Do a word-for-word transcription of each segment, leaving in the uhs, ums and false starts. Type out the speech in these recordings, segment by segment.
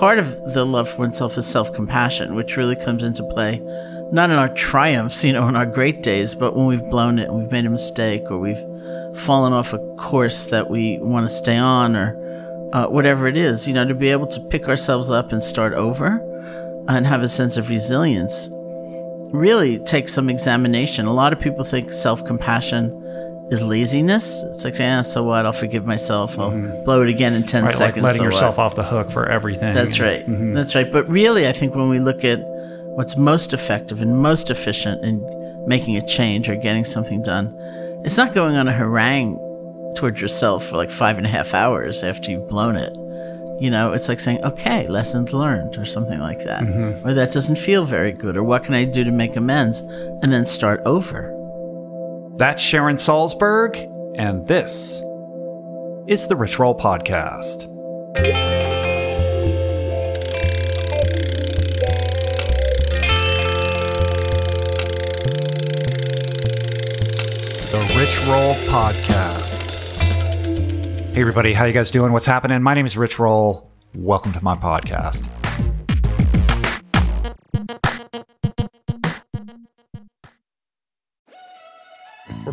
part of the love for oneself is self-compassion, which really comes into play, not in our triumphs, you know, in our great days, but when we've blown it and we've made a mistake or we've fallen off a course that we want to stay on or uh, whatever it is, you know, to be able to pick ourselves up and start over and have a sense of resilience really takes some examination. A lot of people think self-compassion is laziness. It's like, yeah, so what? I'll forgive myself. I'll mm-hmm. blow it again in ten right, seconds. Like letting so yourself what? Off the hook for everything. That's right. Mm-hmm. That's right. But really, I think when we look at what's most effective and most efficient in making a change or getting something done, it's not going on a harangue towards yourself for like five and a half hours after you've blown it. You know, it's like saying, okay, lessons learned or something like that. Mm-hmm. Or that doesn't feel very good. Or what can I do to make amends? And then start over. That's Sharon Salzberg, and this is the Rich Roll Podcast. The Rich Roll Podcast. Hey, everybody. How you guys doing? What's happening? My name is Rich Roll. Welcome to my podcast. We're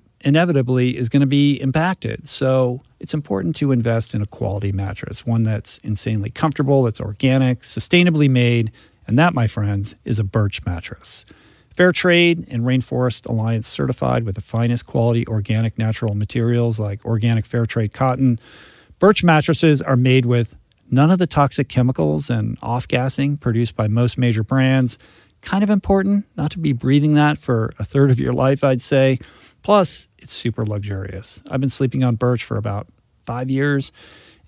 inevitably is going to be impacted. So it's important to invest in a quality mattress, one that's insanely comfortable, that's organic, sustainably made, and that, my friends, is a Birch mattress. Fair trade and Rainforest Alliance certified with the finest quality organic natural materials like organic fair trade cotton. Birch mattresses are made with none of the toxic chemicals and off-gassing produced by most major brands. Kind of important not to be breathing that for a third of your life, I'd say. Plus, it's super luxurious. I've been sleeping on Birch for about five years,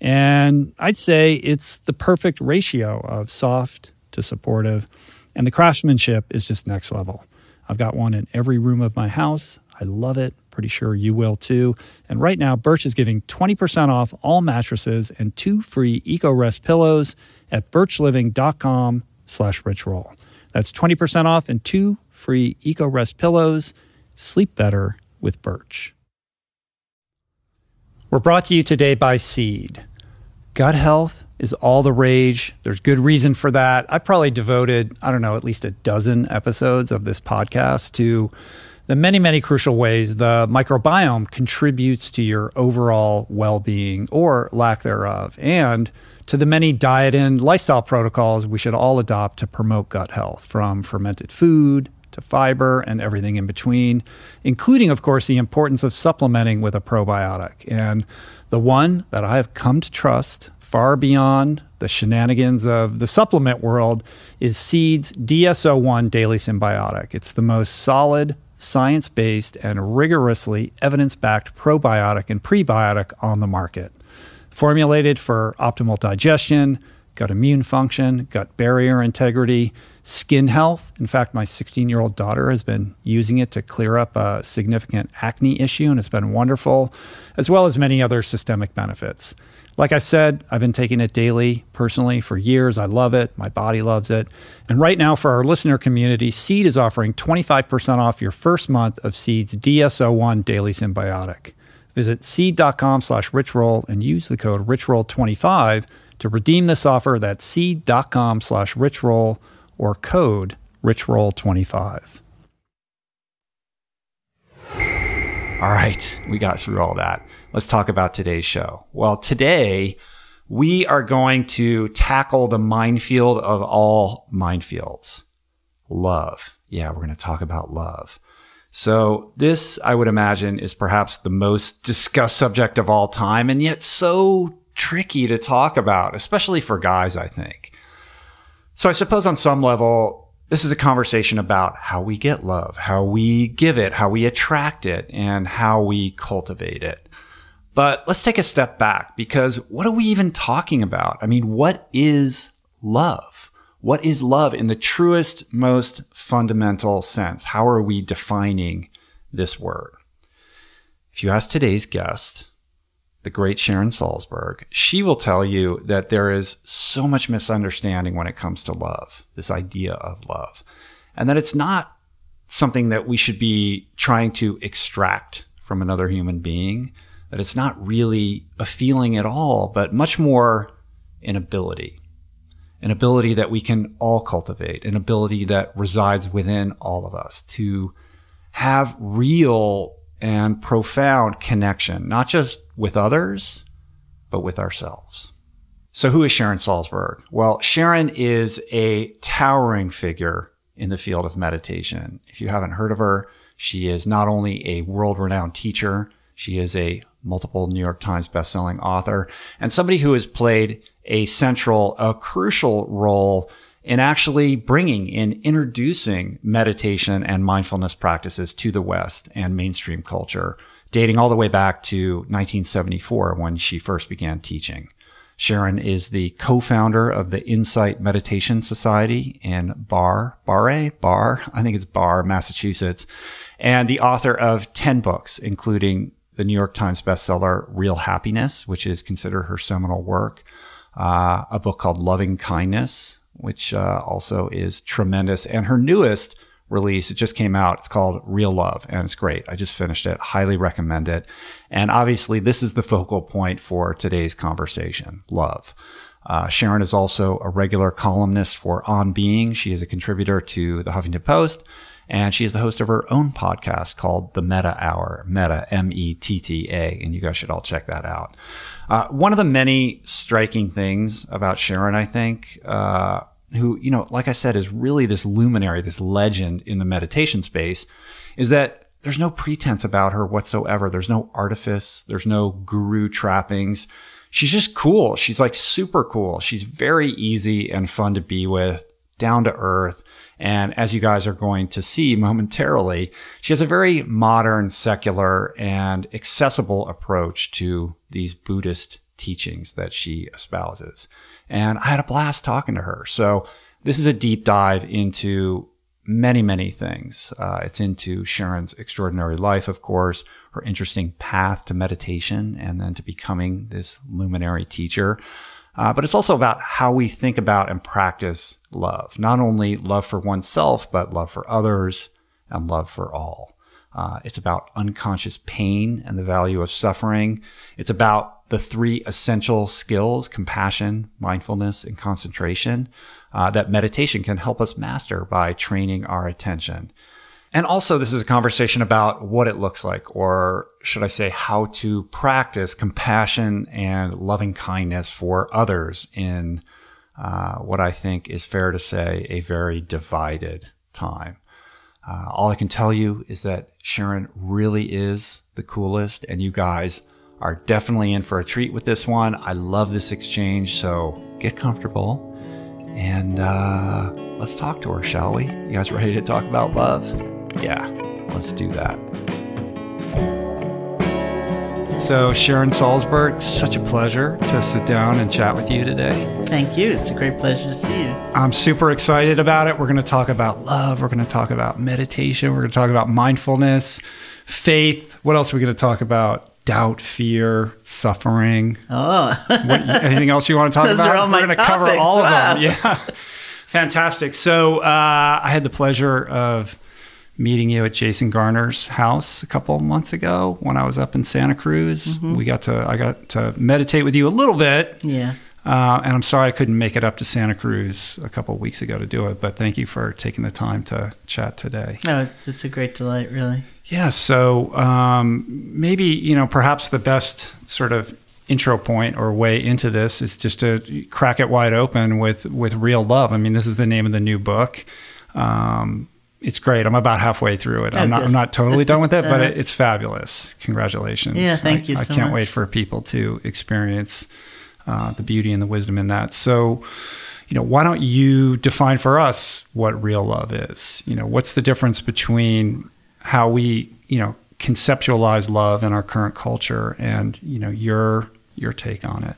and I'd say it's the perfect ratio of soft to supportive, and the craftsmanship is just next level. I've got one in every room of my house. I love it. Pretty sure you will too. And right now, Birch is giving twenty percent off all mattresses and two free EcoRest pillows at birchliving.com slash richroll. That's twenty percent off and two free EcoRest pillows. Sleep better with Birch. We're brought to you today by Seed. Gut health is all the rage. There's good reason for that. I've probably devoted, I don't know, at least a dozen episodes of this podcast to the many, many crucial ways the microbiome contributes to your overall well-being or lack thereof, and to the many diet and lifestyle protocols we should all adopt to promote gut health, from fermented food to fiber and everything in between, including, of course, the importance of supplementing with a probiotic. And the one that I have come to trust far beyond the shenanigans of the supplement world is Seed's D S oh one Daily Symbiotic. It's the most solid, science-based, and rigorously evidence-backed probiotic and prebiotic on the market, formulated for optimal digestion, gut immune function, gut barrier integrity, skin health. In fact, my sixteen-year-old daughter has been using it to clear up a significant acne issue, and it's been wonderful, as well as many other systemic benefits. Like I said, I've been taking it daily personally for years. I love it. My body loves it. And right now for our listener community, Seed is offering twenty-five percent off your first month of Seed's D S oh one Daily Symbiotic. Visit seed.com slash richroll and use the code rich roll twenty-five to redeem this offer. That's seed.com slash richroll or code rich roll twenty-five. All right, we got through all that. Let's talk about today's show. Well, today we are going to tackle the minefield of all minefields, love. Yeah, we're going to talk about love. So this, I would imagine, is perhaps the most discussed subject of all time, and yet so tricky to talk about, especially for guys, I think. So I suppose on some level, this is a conversation about how we get love, how we give it, how we attract it, and how we cultivate it. But let's take a step back, because what are we even talking about? I mean, what is love? What is love in the truest, most fundamental sense? How are we defining this word? If you ask today's guest, the great Sharon Salzberg, she will tell you that there is so much misunderstanding when it comes to love, this idea of love, and that it's not something that we should be trying to extract from another human being, that it's not really a feeling at all, but much more an ability, an ability that we can all cultivate, an ability that resides within all of us to have real and profound connection, not just with others, but with ourselves. So who is Sharon Salzberg? Well, Sharon is a towering figure in the field of meditation. If you haven't heard of her, she is not only a world-renowned teacher, she is a multiple New York Times bestselling author, and somebody who has played a central, a crucial role in actually bringing and introducing meditation and mindfulness practices to the West and mainstream culture, dating all the way back to nineteen seventy-four when she first began teaching. Sharon is the co-founder of the Insight Meditation Society in Barre, Barre, Barre, I think it's Barre, Massachusetts, and the author of ten books, including the New York Times bestseller Real Happiness, which is considered her seminal work, uh, a book called Loving Kindness, which uh, also is tremendous, and her newest release, it just came out. It's called Real Love, and it's great. I just finished it. Highly recommend it. And obviously, this is the focal point for today's conversation, love. Uh, Sharon is also a regular columnist for On Being. She is a contributor to the Huffington Post, and she is the host of her own podcast called The Meta Hour, Meta, M E T T A, and you guys should all check that out. Uh, one of the many striking things about Sharon, I think, uh, who, you know, like I said, is really this luminary, this legend in the meditation space, is that there's no pretense about her whatsoever. There's no artifice. There's no guru trappings. She's just cool. She's like super cool. She's very easy and fun to be with, down to earth. And as you guys are going to see momentarily, she has a very modern, secular, and accessible approach to these Buddhist teachings that she espouses. And I had a blast talking to her. So this is a deep dive into many, many things. Uh, it's into Sharon's extraordinary life, of course, her interesting path to meditation and then to becoming this luminary teacher. Uh, but it's also about how we think about and practice love, not only love for oneself, but love for others and love for all. Uh, it's about unconscious pain and the value of suffering. It's about the three essential skills, compassion, mindfulness, and concentration, uh, that meditation can help us master by training our attention. And also, this is a conversation about what it looks like, or should I say, how to practice compassion and loving kindness for others in uh, what I think is fair to say a very divided time. Uh, all I can tell you is that Sharon really is the coolest, and you guys are definitely in for a treat with this one. I love this exchange, so get comfortable. And uh, let's talk to her, shall we? You guys ready to talk about love? Yeah, Let's do that. So Sharon Salzberg, such a pleasure to sit down and chat with you today. Thank you. It's a great pleasure to see you. I'm super excited about it. We're going to talk about love. We're going to talk about meditation. We're going to talk about mindfulness, faith. What else are we going to talk about? Doubt, fear, suffering. Oh. what, anything else you want to talk Those about? Are all We're my going to topics. cover all wow. of them. Yeah. Fantastic. So uh, I had the pleasure of meeting you at Jason Garner's house a couple months ago when I was up in Santa Cruz. Mm-hmm. We got to I got to meditate with you a little bit. Yeah. Uh, and I'm sorry I couldn't make it up to Santa Cruz a couple of weeks ago to do it, but thank you for taking the time to chat today. No, oh, it's it's a great delight, really. Yeah, so um, maybe, you know, perhaps the best sort of intro point or way into this is just to crack it wide open with, with Real Love. I mean, this is the name of the new book. Um, It's great. I'm about halfway through it. Oh, I'm not. Good. I'm not totally done with it, but it, it's fabulous. Congratulations! Yeah, thank I, you. So I can't much. wait for people to experience uh, the beauty and the wisdom in that. So, you know, why don't you define for us what real love is? You know, what's the difference between how we, you know, conceptualize love in our current culture and, you know, your your take on it?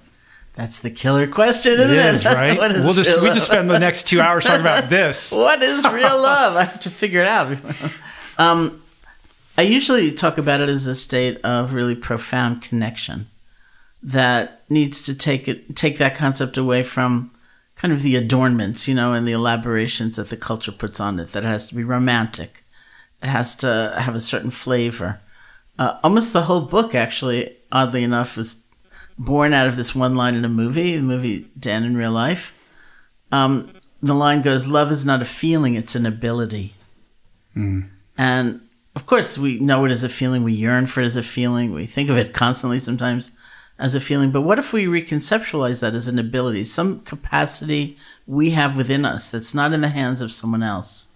That's the killer question, isn't it? It is, right? What is we'll just, we just spend the next two hours talking about this. What is real love? I have to figure it out. um, I usually talk about it as a state of really profound connection that needs to take it, take that concept away from kind of the adornments, you know, and the elaborations that the culture puts on it, that it has to be romantic. It has to have a certain flavor. Uh, almost the whole book, actually, oddly enough, was born out of this one line in a movie, the movie Dan in Real Life. Um, the line goes, love is not a feeling, it's an ability. Mm. And of course, we know it as a feeling. We yearn for it as a feeling. We think of it constantly sometimes as a feeling. But what if we reconceptualize that as an ability, some capacity we have within us that's not in the hands of someone else,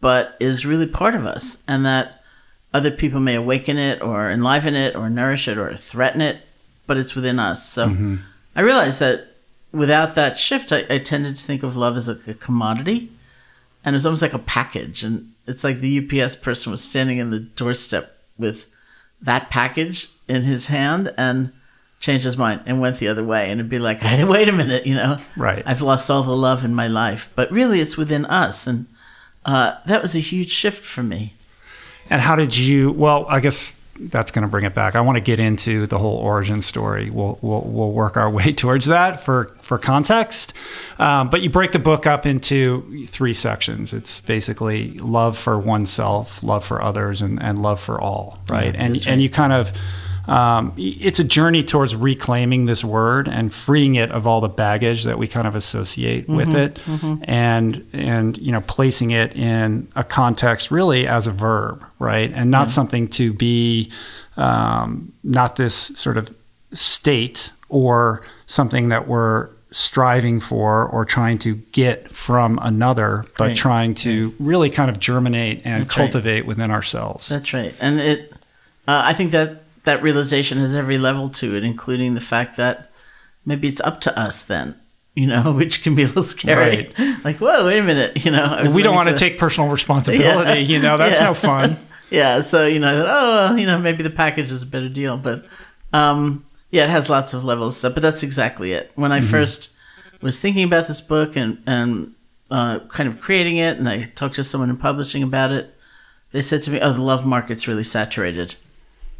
but is really part of us, and that other people may awaken it or enliven it or nourish it or threaten it, but it's within us. So mm-hmm. I realized that without that shift, I, I tended to think of love as a, a commodity, and it was almost like a package. And it's like the U P S person was standing in the doorstep with that package in his hand and changed his mind and went the other way. And it'd be like, hey, wait a minute, you know, right. I've lost all the love in my life, but really it's within us. And uh, that was a huge shift for me. And how did you, well, I guess, that's going to bring it back. I want to get into the whole origin story. We'll we'll, we'll work our way towards that for, for context. Um, but you break the book up into three sections. It's basically love for oneself, love for others, and, and love for all, right? Yeah, and right. and you kind of, um, it's a journey towards reclaiming this word and freeing it of all the baggage that we kind of associate mm-hmm, with it mm-hmm. and, and, you know, placing it in a context really as a verb, right? And not yeah. something to be, um, not this sort of state or something that we're striving for or trying to get from another, Great. but trying to yeah. really kind of germinate and That's cultivate right. within ourselves. That's right. And it, uh, I think that, that realization has every level to it, including the fact that maybe it's up to us then, you know, which can be a little scary. Right. Like, whoa, wait a minute, you know. I was we don't want to take personal responsibility, yeah. you know, that's yeah. no fun. yeah, so, you know, I thought, oh, well, you know, maybe the package is a better deal. But, um, yeah, it has lots of levels, but that's exactly it. When I mm-hmm. first was thinking about this book and, and uh, kind of creating it, and I talked to someone in publishing about it, they said to me, oh, the love market's really saturated.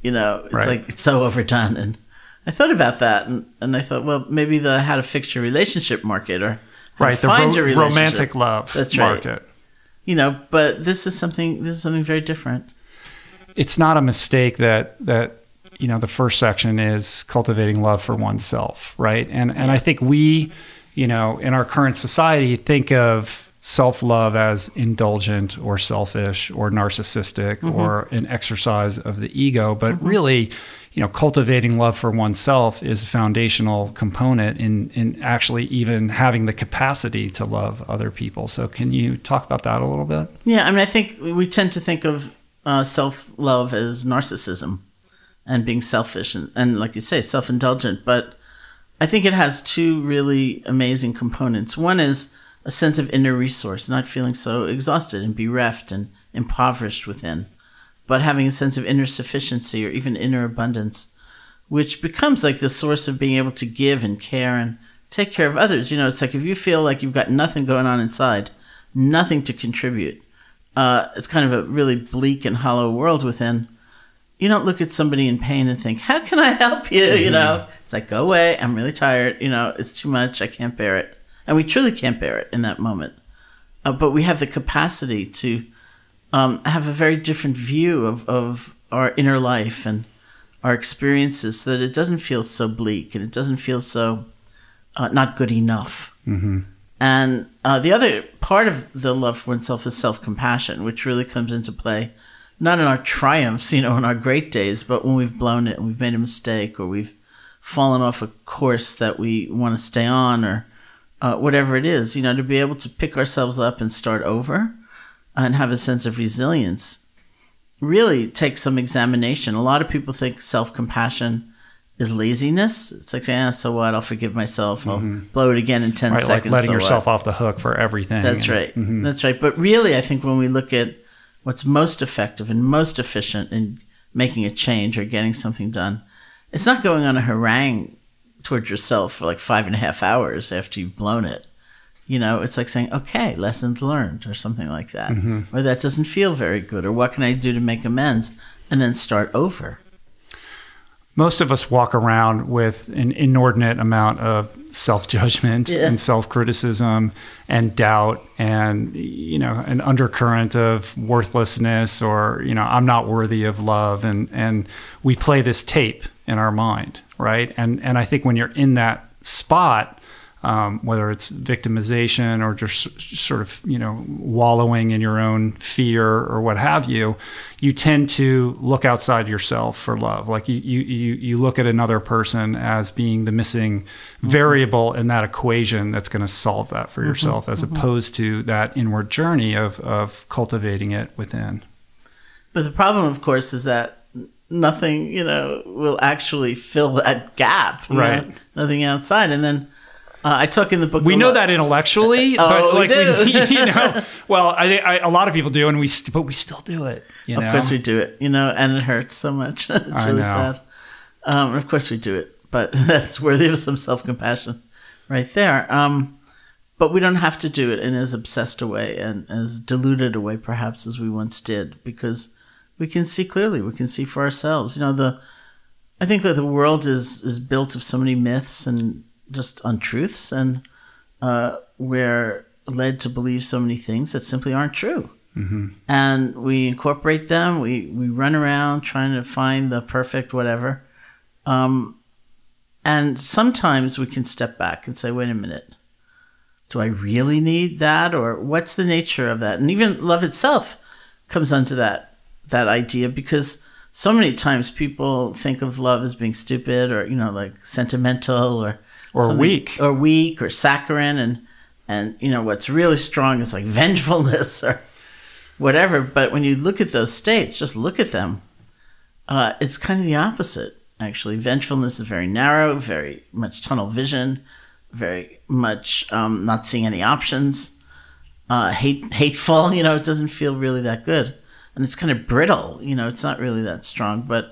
You know, it's right. like it's so overdone. And I thought about that, and, and I thought, well, maybe the how to fix your relationship market or how right, to find the ro- your relationship. romantic love That's right. market. You know, but this is something. This is something very different. It's not a mistake that that you know the first section is cultivating love for oneself, right? And and yeah. I think we, you know, in our current society, think of self-love as indulgent or selfish or narcissistic mm-hmm. or an exercise of the ego. But mm-hmm. really, you know, cultivating love for oneself is a foundational component in, in actually even having the capacity to love other people. So can you talk about that a little bit? Yeah, I mean, I think we tend to think of uh, self-love as narcissism and being selfish and, and, like you say, self-indulgent. But I think it has two really amazing components. One is a sense of inner resource, not feeling so exhausted and bereft and impoverished within. but having a sense of inner sufficiency or even inner abundance, which becomes like the source of being able to give and care and take care of others. You know, it's like if you feel like you've got nothing going on inside, nothing to contribute, uh, it's kind of a really bleak and hollow world within. You don't look at somebody in pain and think, how can I help you? Mm-hmm. You know, it's like, go away. I'm really tired. You know, it's too much. I can't bear it. And we truly can't bear it in that moment. Uh, but we have the capacity to um, have a very different view of, of our inner life and our experiences so that it doesn't feel so bleak and it doesn't feel so uh, not good enough. Mm-hmm. And uh, the other part of the love for oneself is self-compassion, which really comes into play not in our triumphs, you know, in our great days, but when we've blown it and we've made a mistake or we've fallen off a course that we want to stay on or uh, whatever it is, you know, to be able to pick ourselves up and start over and have a sense of resilience really takes some examination. A lot of people think self-compassion is laziness. It's like, yeah, so what? I'll forgive myself. I'll mm-hmm. blow it again in ten right, seconds. Like letting so yourself what? Off the hook for everything. That's right. Mm-hmm. That's right. But really, I think when we look at what's most effective and most efficient in making a change or getting something done, it's not going on a harangue towards yourself for like five and a half hours after you've blown it. You know, it's like saying, okay, lessons learned or something like that. Mm-hmm. Or that doesn't feel very good. Or what can I do to make amends? And then start over. Most of us walk around with an inordinate amount of self-judgment yeah. and self-criticism and doubt and, you know, an undercurrent of worthlessness or, you know, I'm not worthy of love. And, and we play this tape in our mind, right? And, and I think when you're in that spot, um, whether it's victimization or just, just sort of, you know, wallowing in your own fear or what have you, you tend to look outside yourself for love. Like you, you, you, you look at another person as being the missing mm-hmm. variable in that equation that's going to solve that for mm-hmm. yourself, as mm-hmm. opposed to that inward journey of, of cultivating it within. But the problem, of course, is that nothing, you know, will actually fill that gap, right? Know? Nothing outside. And then, Uh, I talk in the book. We know lot. that intellectually, oh, but like we do. We, you know, well, I, I, a lot of people do, and we, st- but we still do it. You know? Of course, we do it. You know, and it hurts so much. It's I really know. sad. Um, of course, we do it, but that's worthy of some self-compassion, right there. Um, but we don't have to do it in as obsessed a way and as deluded a way, perhaps, as we once did, because we can see clearly. We can see for ourselves. You know, the I think the world is is built of so many myths and just untruths, and uh, we're led to believe so many things that simply aren't true. Mm-hmm. And we incorporate them. We, we run around trying to find the perfect whatever. Um, and sometimes we can step back and say, wait a minute, do I really need that? Or what's the nature of that? And even love itself comes under that, that idea, because so many times people think of love as being stupid or, you know, like sentimental or Or Something, weak. Or weak or saccharine. And, and, you know, what's really strong is like vengefulness or whatever. But when you look at those states, just look at them. Uh, it's kind of the opposite, actually. Vengefulness is very narrow, very much tunnel vision, very much um, not seeing any options. Uh, hate, hateful, you know, it doesn't feel really that good. And it's kind of brittle, you know, it's not really that strong. But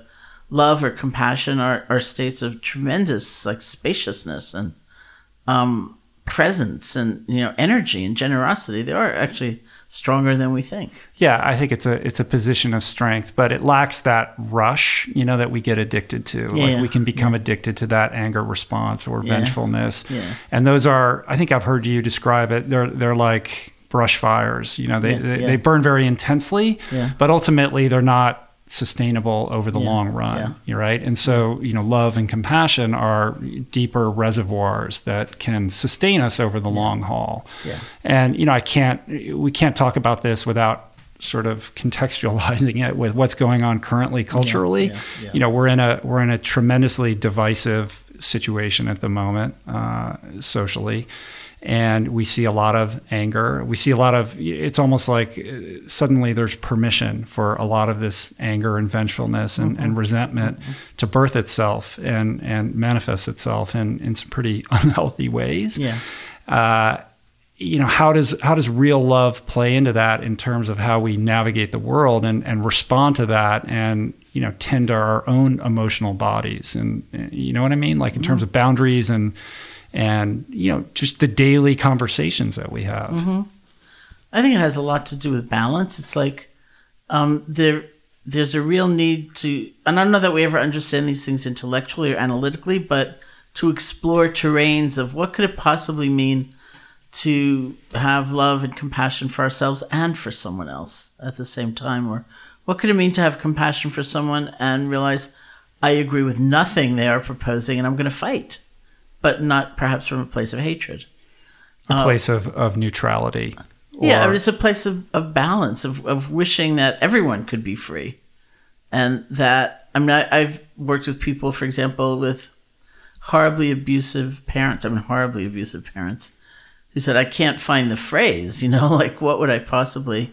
love or compassion are, are states of tremendous like spaciousness and um, presence and, you know, energy and generosity. They are actually stronger than we think. Yeah, I think it's a it's a position of strength, but it lacks that rush, you know, that we get addicted to. Yeah, like yeah. we can become yeah. addicted to that anger response or yeah. vengefulness. Yeah. And those are, I think I've heard you describe it, they're they're like brush fires. You know, they yeah, they, yeah. they burn very intensely, yeah. but ultimately they're not sustainable over the yeah, long run, yeah. right? And so, you know, love and compassion are deeper reservoirs that can sustain us over the yeah. long haul. Yeah. And, you know, I can't, we can't talk about this without sort of contextualizing it with what's going on currently culturally. Yeah, yeah, yeah. You know, we're in a, we're in a tremendously divisive situation at the moment, uh, socially. And we see a lot of anger. We see a lot of, it's almost like suddenly there's permission for a lot of this anger and vengefulness and, mm-hmm. and resentment mm-hmm. to birth itself and, and manifest itself in, in some pretty unhealthy ways. Yeah. Uh, you know, how does how does real love play into that in terms of how we navigate the world and, and respond to that and, you know, tend to our own emotional bodies? And, and you know what I mean? Like in terms of boundaries and, and you know, just the daily conversations that we have. Mm-hmm. I think it has a lot to do with balance. It's like um, there there's a real need to, and I don't know that we ever understand these things intellectually or analytically, but to explore terrains of what could it possibly mean to have love and compassion for ourselves and for someone else at the same time? Or what could it mean to have compassion for someone and realize I agree with nothing they are proposing and I'm going to fight, but not perhaps from a place of hatred. A place um, of, of neutrality. Or... Yeah, it's a place of, of balance, of, of wishing that everyone could be free. And that, I mean, I, I've worked with people, for example, with horribly abusive parents. I mean, horribly abusive parents. He said, I can't find the phrase, you know, like what would I possibly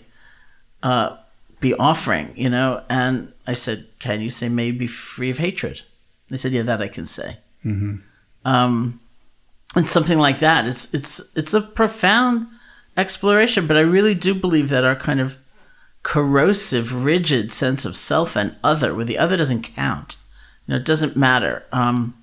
uh, be offering, you know? And I said, can you say maybe free of hatred? They said, yeah, that I can say. Mm-hmm. Um, and something like that. It's it's it's a profound exploration, but I really do believe that our kind of corrosive, rigid sense of self and other, where the other doesn't count, you know, it doesn't matter. Um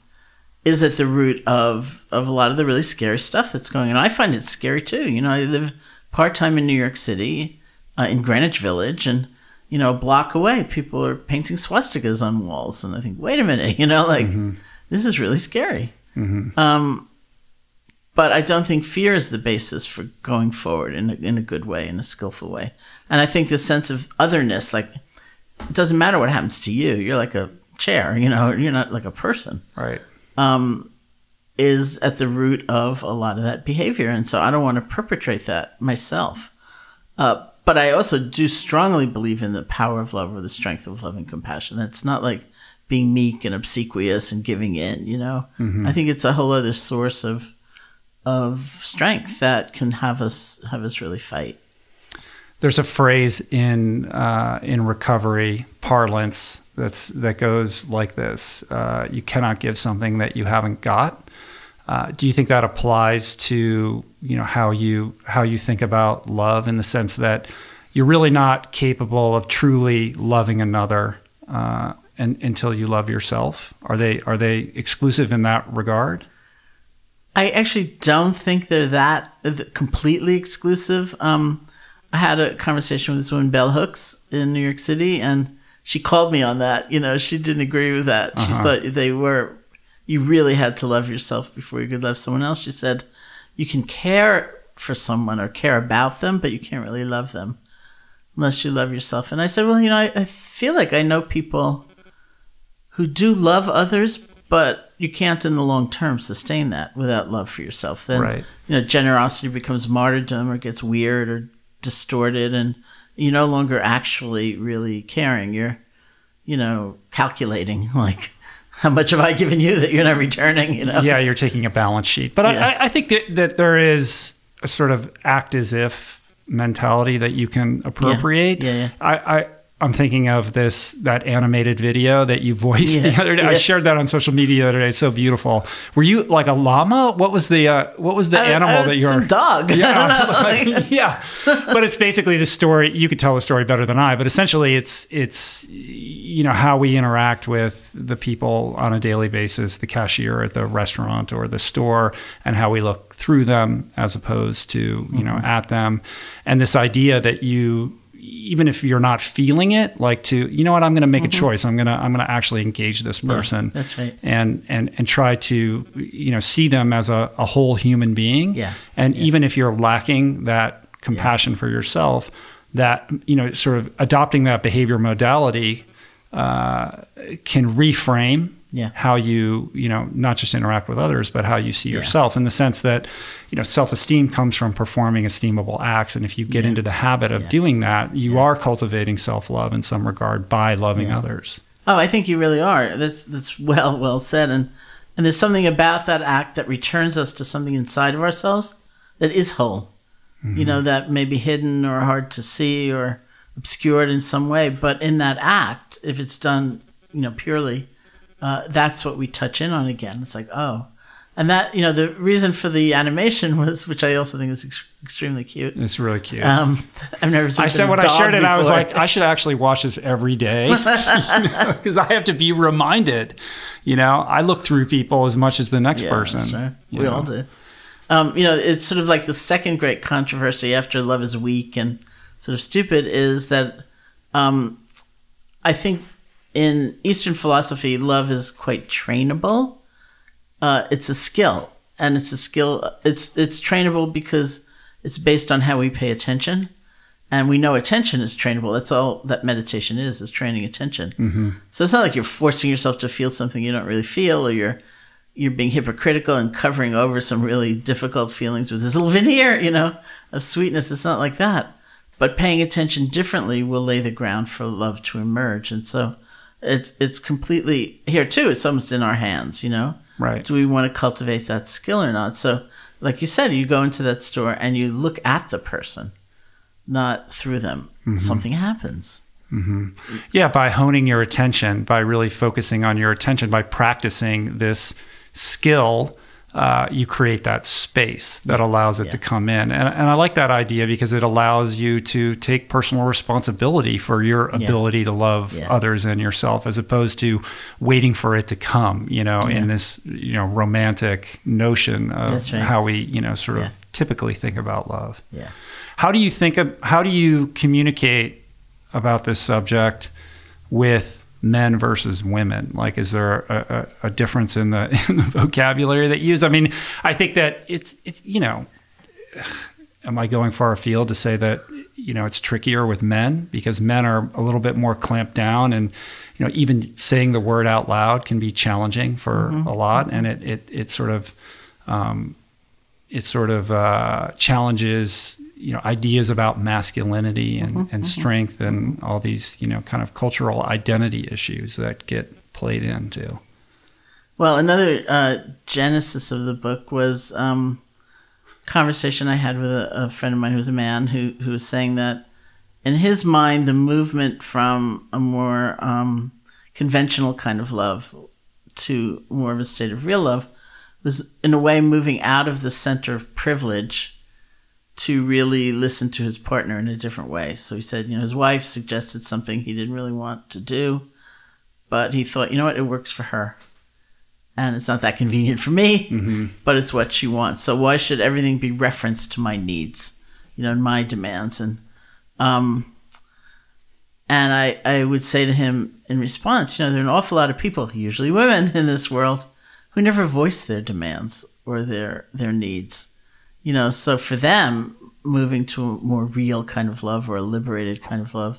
is at the root of, of a lot of the really scary stuff that's going on. I find it scary too. You know, I live part-time in New York City, uh, in Greenwich Village, and, you know, a block away, people are painting swastikas on walls. And I think, wait a minute, you know, like, mm-hmm. this is really scary. Mm-hmm. Um, but I don't think fear is the basis for going forward in a, in a good way, in a skillful way. And I think the sense of otherness, like, it doesn't matter what happens to you. You're like a chair, you know, you're not like a person. Right. Um, is at the root of a lot of that behavior. And so I don't want to perpetrate that myself. Uh, but I also do strongly believe in the power of love or the strength of love and compassion. That's not like being meek and obsequious and giving in, you know. Mm-hmm. I think it's a whole other source of of strength that can have us have us really fight. There's a phrase in uh, in recovery parlance that's that goes like this: uh, you cannot give something that you haven't got. Uh, do you think that applies to you know how you how you think about love in the sense that you're really not capable of truly loving another uh, and, until you love yourself? Are they are they exclusive in that regard? I actually don't think they're that completely exclusive. Um, I had a conversation with this woman, Bell Hooks, in New York City, and she called me on that. You know, she didn't agree with that. Uh-huh. She thought they were, you really had to love yourself before you could love someone else. She said, you can care for someone or care about them, but you can't really love them unless you love yourself. And I said, well, you know, I, I feel like I know people who do love others, but you can't in the long term sustain that without love for yourself. Then, right. you know, generosity becomes martyrdom or gets weird or distorted, and you're no longer actually really caring. You're, you know, calculating like how much have I given you that you're not returning, you know? Yeah, you're taking a balance sheet. But yeah. I, I think that, that there is a sort of act as if mentality that you can appropriate. Yeah, yeah. yeah. I, I, I'm thinking of this, that animated video that you voiced yeah. the other day. Yeah. I shared that on social media the other day. It's so beautiful. Were you like a llama? What was the, uh, what was the I, animal I was that you were? Some dog. Yeah. I don't know. yeah. But it's basically the story. You could tell the story better than I, but essentially it's, it's, you know, how we interact with the people on a daily basis, the cashier at the restaurant or the store, and how we look through them as opposed to, you mm-hmm. know, at them. And this idea that you, even if you're not feeling it, like to, you know what, I'm going to make mm-hmm. a choice. I'm going to, I'm going to actually engage this person. Yeah, that's right. And, and, and try to, you know, see them as a, a whole human being. Yeah. And yeah. even if you're lacking that compassion yeah. for yourself, that, you know, sort of adopting that behavior modality uh, can reframe yeah. how you, you know, not just interact with others, but how you see yeah. yourself, in the sense that, you know, self-esteem comes from performing esteemable acts. And if you get yeah. into the habit of yeah. doing that, you yeah. are cultivating self-love in some regard by loving yeah. others. Oh, I think you really are. That's that's well, well said. And, and there's something about that act that returns us to something inside of ourselves that is whole, mm-hmm. you know, that may be hidden or hard to see or obscured in some way. But in that act, if it's done, you know, purely, uh, that's what we touch in on again. It's like, oh, And that, you know, the reason for the animation was, which I also think is ex- extremely cute. It's really cute. Um, I've never seen I said when I shared it, before. I was like, I should actually watch this every day because you know, I have to be reminded. You know, I look through people as much as the next yeah, person. Sure. We know? all do. Um, you know, it's sort of like the second great controversy after Love is Weak and sort of Stupid is that um, I think in Eastern philosophy, love is quite trainable. Uh, it's a skill, and it's a skill. It's it's trainable because it's based on how we pay attention, and we know attention is trainable. That's all that meditation is: is training attention. Mm-hmm. So it's not like you're forcing yourself to feel something you don't really feel, or you're you're being hypocritical and covering over some really difficult feelings with this little veneer, you know, of sweetness. It's not like that. But paying attention differently will lay the ground for love to emerge. And so it's it's completely here too. It's almost in our hands, you know. Right. Do we want to cultivate that skill or not? So, like you said, you go into that store and you look at the person, not through them. Mm-hmm. Something happens. Mm-hmm. Yeah, by honing your attention, by really focusing on your attention, by practicing this skill, uh, you create that space that allows it yeah. to come in. And, and I like that idea because it allows you to take personal responsibility for your ability yeah. to love yeah. others and yourself, as opposed to waiting for it to come, you know, yeah. in this, you know, romantic notion of That's right. how we, you know, sort of yeah. typically think about love. Yeah. How do you think of, how do you communicate about this subject with men versus women? Like, is there a, a, a difference in the, in the vocabulary that you use? I mean, I think that it's, it's, you know, am I going far afield to say that, you know, it's trickier with men because men are a little bit more clamped down, and, you know, even saying the word out loud can be challenging for mm-hmm. a lot. And it, it, it sort of, um, it sort of, uh, challenges, you know, ideas about masculinity and, mm-hmm, and strength mm-hmm. and all these, you know, kind of cultural identity issues that get played into. Well, another uh, genesis of the book was um, a conversation I had with a, a friend of mine who's a man who, who was saying that in his mind, the movement from a more um, conventional kind of love to more of a state of real love was in a way moving out of the center of privilege to really listen to his partner in a different way. So he said, you know, his wife suggested something he didn't really want to do, but he thought, you know what, it works for her. And it's not that convenient for me, mm-hmm. but it's what she wants. So why should everything be referenced to my needs, you know, and my demands? And um, and I, I would say to him in response, you know, there are an awful lot of people, usually women in this world, who never voice their demands or their their needs. You know, so for them, moving to a more real kind of love or a liberated kind of love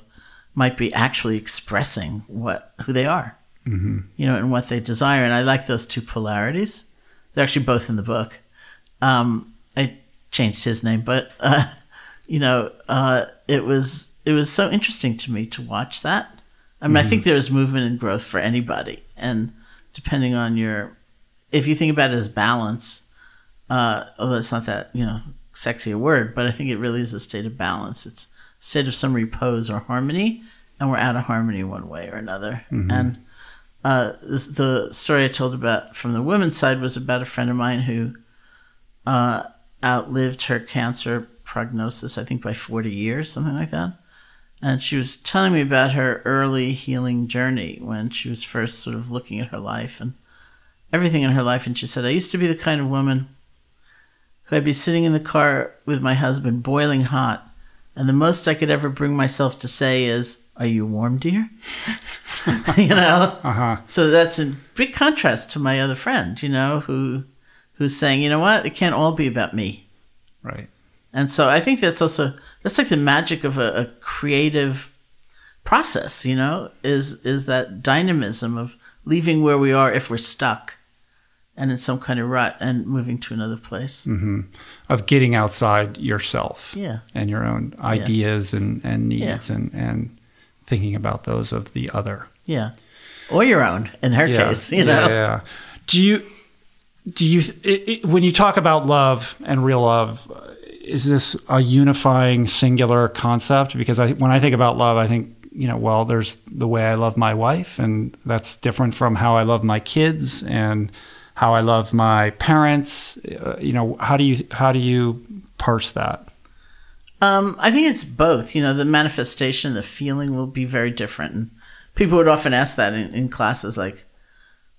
might be actually expressing what who they are, mm-hmm. you know, and what they desire. And I like those two polarities. They're actually both in the book. Um, I changed his name, but, uh, you know, uh, it was it was so interesting to me to watch that. I mean, mm-hmm. I think there is movement and growth for anybody. And depending on your, if you think about it as balance, Uh, although it's not that, you know, sexy a word, but I think it really is a state of balance. It's a state of some repose or harmony, and we're out of harmony one way or another. Mm-hmm. And uh, this, the story I told about from the women's side was about a friend of mine who uh, outlived her cancer prognosis, I think by forty years, something like that. And she was telling me about her early healing journey when she was first sort of looking at her life and everything in her life. And she said, I used to be the kind of woman who I'd be sitting in the car with my husband, boiling hot, and the most I could ever bring myself to say is, are you warm, dear? You know? Uh-huh. So that's in big contrast to my other friend, you know, who who's saying, you know what, it can't all be about me. Right. And so I think that's also, that's like the magic of a, a creative process, you know, is is that dynamism of leaving where we are if we're stuck and in some kind of rut and moving to another place. Mm-hmm. Of getting outside yourself yeah. and your own ideas yeah. and, and needs yeah. and, and thinking about those of the other. Yeah. Or your own, in her yeah. case, you yeah, know. Yeah. Do you, do you it, it, when you talk about love and real love, is this a unifying singular concept? Because I, when I think about love, I think, you know, well, there's the way I love my wife, and that's different from how I love my kids, and how I love my parents? Uh, you know, how do you how do you parse that? Um, I think it's both. You know, the manifestation, the feeling will be very different. And people would often ask that in, in classes, like,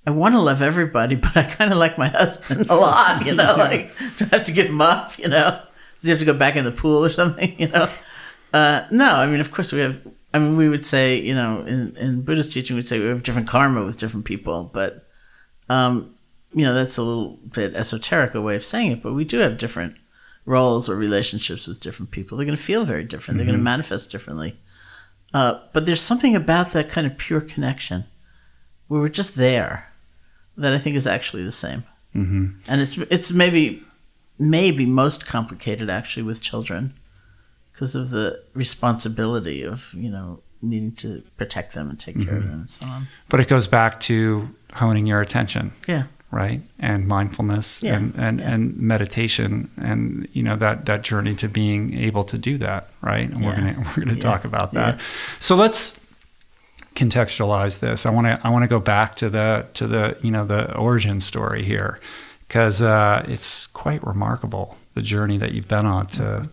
I want to love everybody, but I kind of like my husband a lot, you know, yeah. Like, do I have to give him up, you know? Does he have to go back in the pool or something, you know? Uh, no, I mean, of course we have, I mean, we would say, you know, in, in Buddhist teaching, we'd say we have different karma with different people, but, um, you know, that's a little bit esoteric a way of saying it, but we do have different roles or relationships with different people. They're going to feel very different. Mm-hmm. They're going to manifest differently. Uh, but there's something about that kind of pure connection where we're just there that I think is actually the same. Mm-hmm. And it's it's maybe maybe most complicated actually with children because of the responsibility of, you know, needing to protect them and take mm-hmm. care of them and so on. But it goes back to honing your attention. Yeah. Right. And mindfulness yeah. and, and, yeah. and meditation and, you know, that, that journey to being able to do that. Right. And yeah. we're going to, we're going to yeah. talk about that. Yeah. So let's contextualize this. I want to, I want to go back to the, to the, you know, the origin story here, because uh, it's quite remarkable, the journey that you've been on to mm-hmm.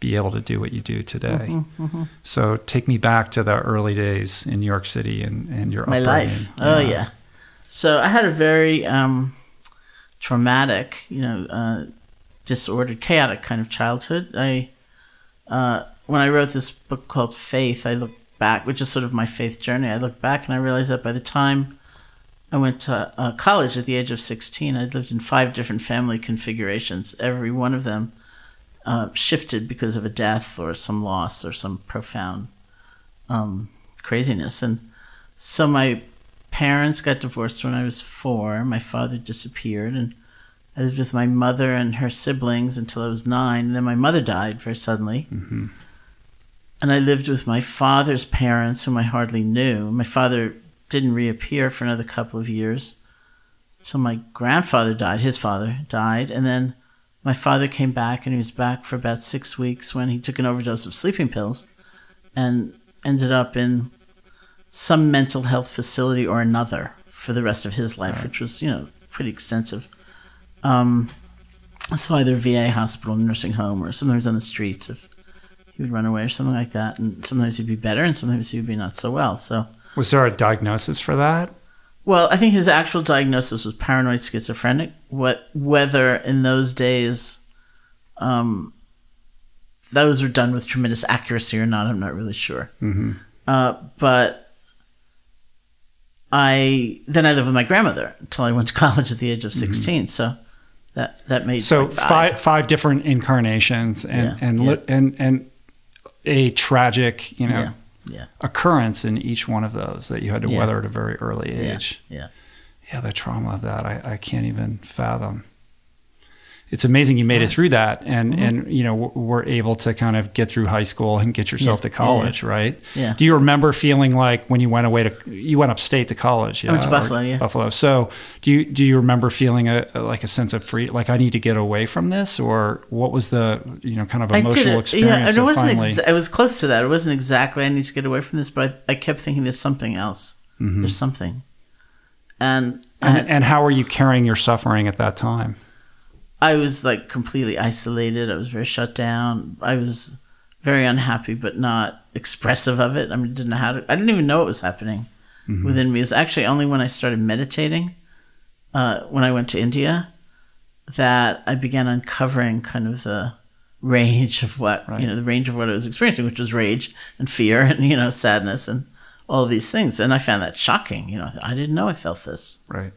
be able to do what you do today. Mm-hmm, mm-hmm. So take me back to the early days in New York City and, and your My upbringing. life. Oh uh, yeah. So I had a very um, traumatic, you know, uh, disordered, chaotic kind of childhood. I, uh, when I wrote this book called Faith, I looked back, which is sort of my faith journey. I looked back and I realized that by the time I went to uh, college at the age of sixteen, I'd lived in five different family configurations. Every one of them uh, shifted because of a death or some loss or some profound um, craziness. And so my parents got divorced when I was four. My father disappeared, and I lived with my mother and her siblings until I was nine. And then my mother died very suddenly. Mm-hmm. And I lived with my father's parents, whom I hardly knew. My father didn't reappear for another couple of years. So my grandfather died, his father died. And then my father came back, and he was back for about six weeks when he took an overdose of sleeping pills and ended up in some mental health facility or another for the rest of his life, right. which was, you know, pretty extensive. Um, so either V A hospital, nursing home, or sometimes on the streets if he would run away or something like that. And sometimes he'd be better and sometimes he'd be not so well. So was there a diagnosis for that? Well, I think his actual diagnosis was paranoid schizophrenic. What, whether in those days um, those were done with tremendous accuracy or not, I'm not really sure. Mm-hmm. Uh, but... I then I lived with my grandmother until I went to college at the age of sixteen. Mm-hmm. So that that made so like five. five five different incarnations and yeah, and, yeah. Li- and and a tragic you know yeah, yeah. occurrence in each one of those that you had to yeah. weather at a very early age. Yeah, yeah, yeah the trauma of that I, I can't even fathom. It's amazing you made it through that and, mm-hmm. and you know, were able to kind of get through high school and get yourself yeah. to college, yeah. right? Yeah. Do you remember feeling like when you went away to, you went upstate to college? Yeah, I went to Buffalo, yeah. Buffalo. So do you do you remember feeling a like a sense of free, like I need to get away from this? Or what was the, you know, kind of emotional experience? Yeah, and it wasn't finally... exa- I was close to that. It wasn't exactly I need to get away from this, but I, I kept thinking there's something else. Mm-hmm. There's something. And and, had, and how were you carrying your suffering at that time? I was like completely isolated. I was very shut down. I was very unhappy, but not expressive of it. I mean, didn't know how to, I didn't even know what was happening mm-hmm. within me. It was actually only when I started meditating, uh, when I went to India, that I began uncovering kind of the range of what, right. you know, the range of what I was experiencing, which was rage and fear and, you know, sadness and all these things. And I found that shocking. You know, I didn't know I felt this. Right.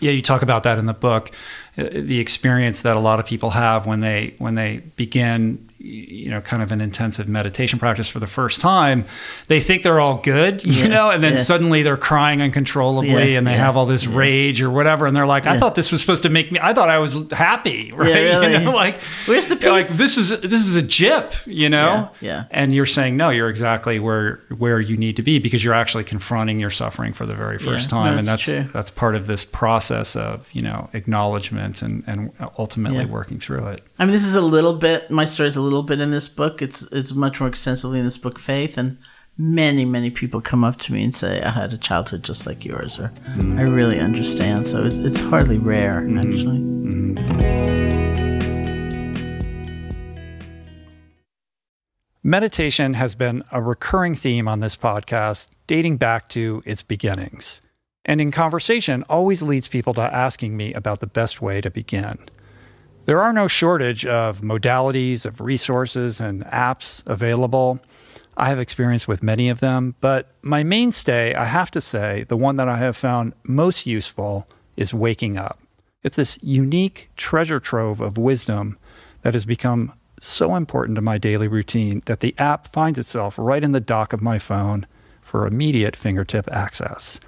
Yeah, you talk about that in the book, the experience that a lot of people have when they when they begin, you know, kind of an intensive meditation practice for the first time. They think they're all good, you yeah, know, and then yeah. suddenly they're crying uncontrollably yeah, and they yeah, have all this yeah. rage or whatever. And they're like, I yeah. thought this was supposed to make me, I thought I was happy, right? Yeah, really. You know, like, where's the peace? Like, this is, this is a gyp, you know? Yeah, yeah. And you're saying, no, you're exactly where, where you need to be because you're actually confronting your suffering for the very first yeah, time. No, and that's, true. that's part of this process of, you know, acknowledgement and, and ultimately yeah. working through it. I mean, this is a little bit, my story is a little bit in this book. It's it's much more extensively in this book, Faith, and many, many people come up to me and say, I had a childhood just like yours, or mm-hmm. I really understand. So it's, it's hardly rare, mm-hmm. actually. Mm-hmm. Meditation has been a recurring theme on this podcast, dating back to its beginnings. And in conversation, always leads people to asking me about the best way to begin. There are no shortage of modalities, of resources, and apps available. I have experience with many of them, but my mainstay, I have to say, the one that I have found most useful is Waking Up. It's this unique treasure trove of wisdom that has become so important to my daily routine that the app finds itself right in the dock of my phone for immediate fingertip access.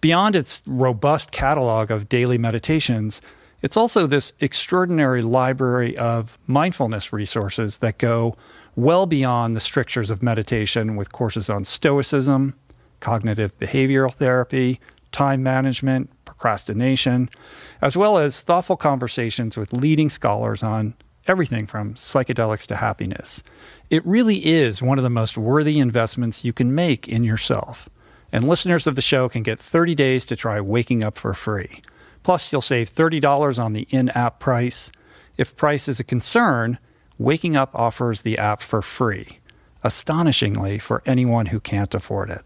Beyond its robust catalog of daily meditations, it's also this extraordinary library of mindfulness resources that go well beyond the strictures of meditation, with courses on stoicism, cognitive behavioral therapy, time management, procrastination, as well as thoughtful conversations with leading scholars on everything from psychedelics to happiness. It really is one of the most worthy investments you can make in yourself. And listeners of the show can get thirty days to try Waking Up for free. Plus, you'll save thirty dollars on the in-app price. If price is a concern, Waking Up offers the app for free, astonishingly for anyone who can't afford it.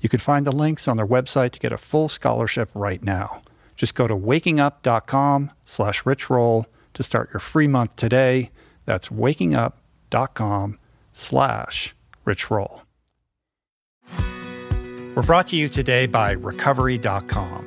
You can find the links on their website to get a full scholarship right now. Just go to wakingup.com slash richroll to start your free month today. That's wakingup.com slash richroll. We're brought to you today by recovery dot com.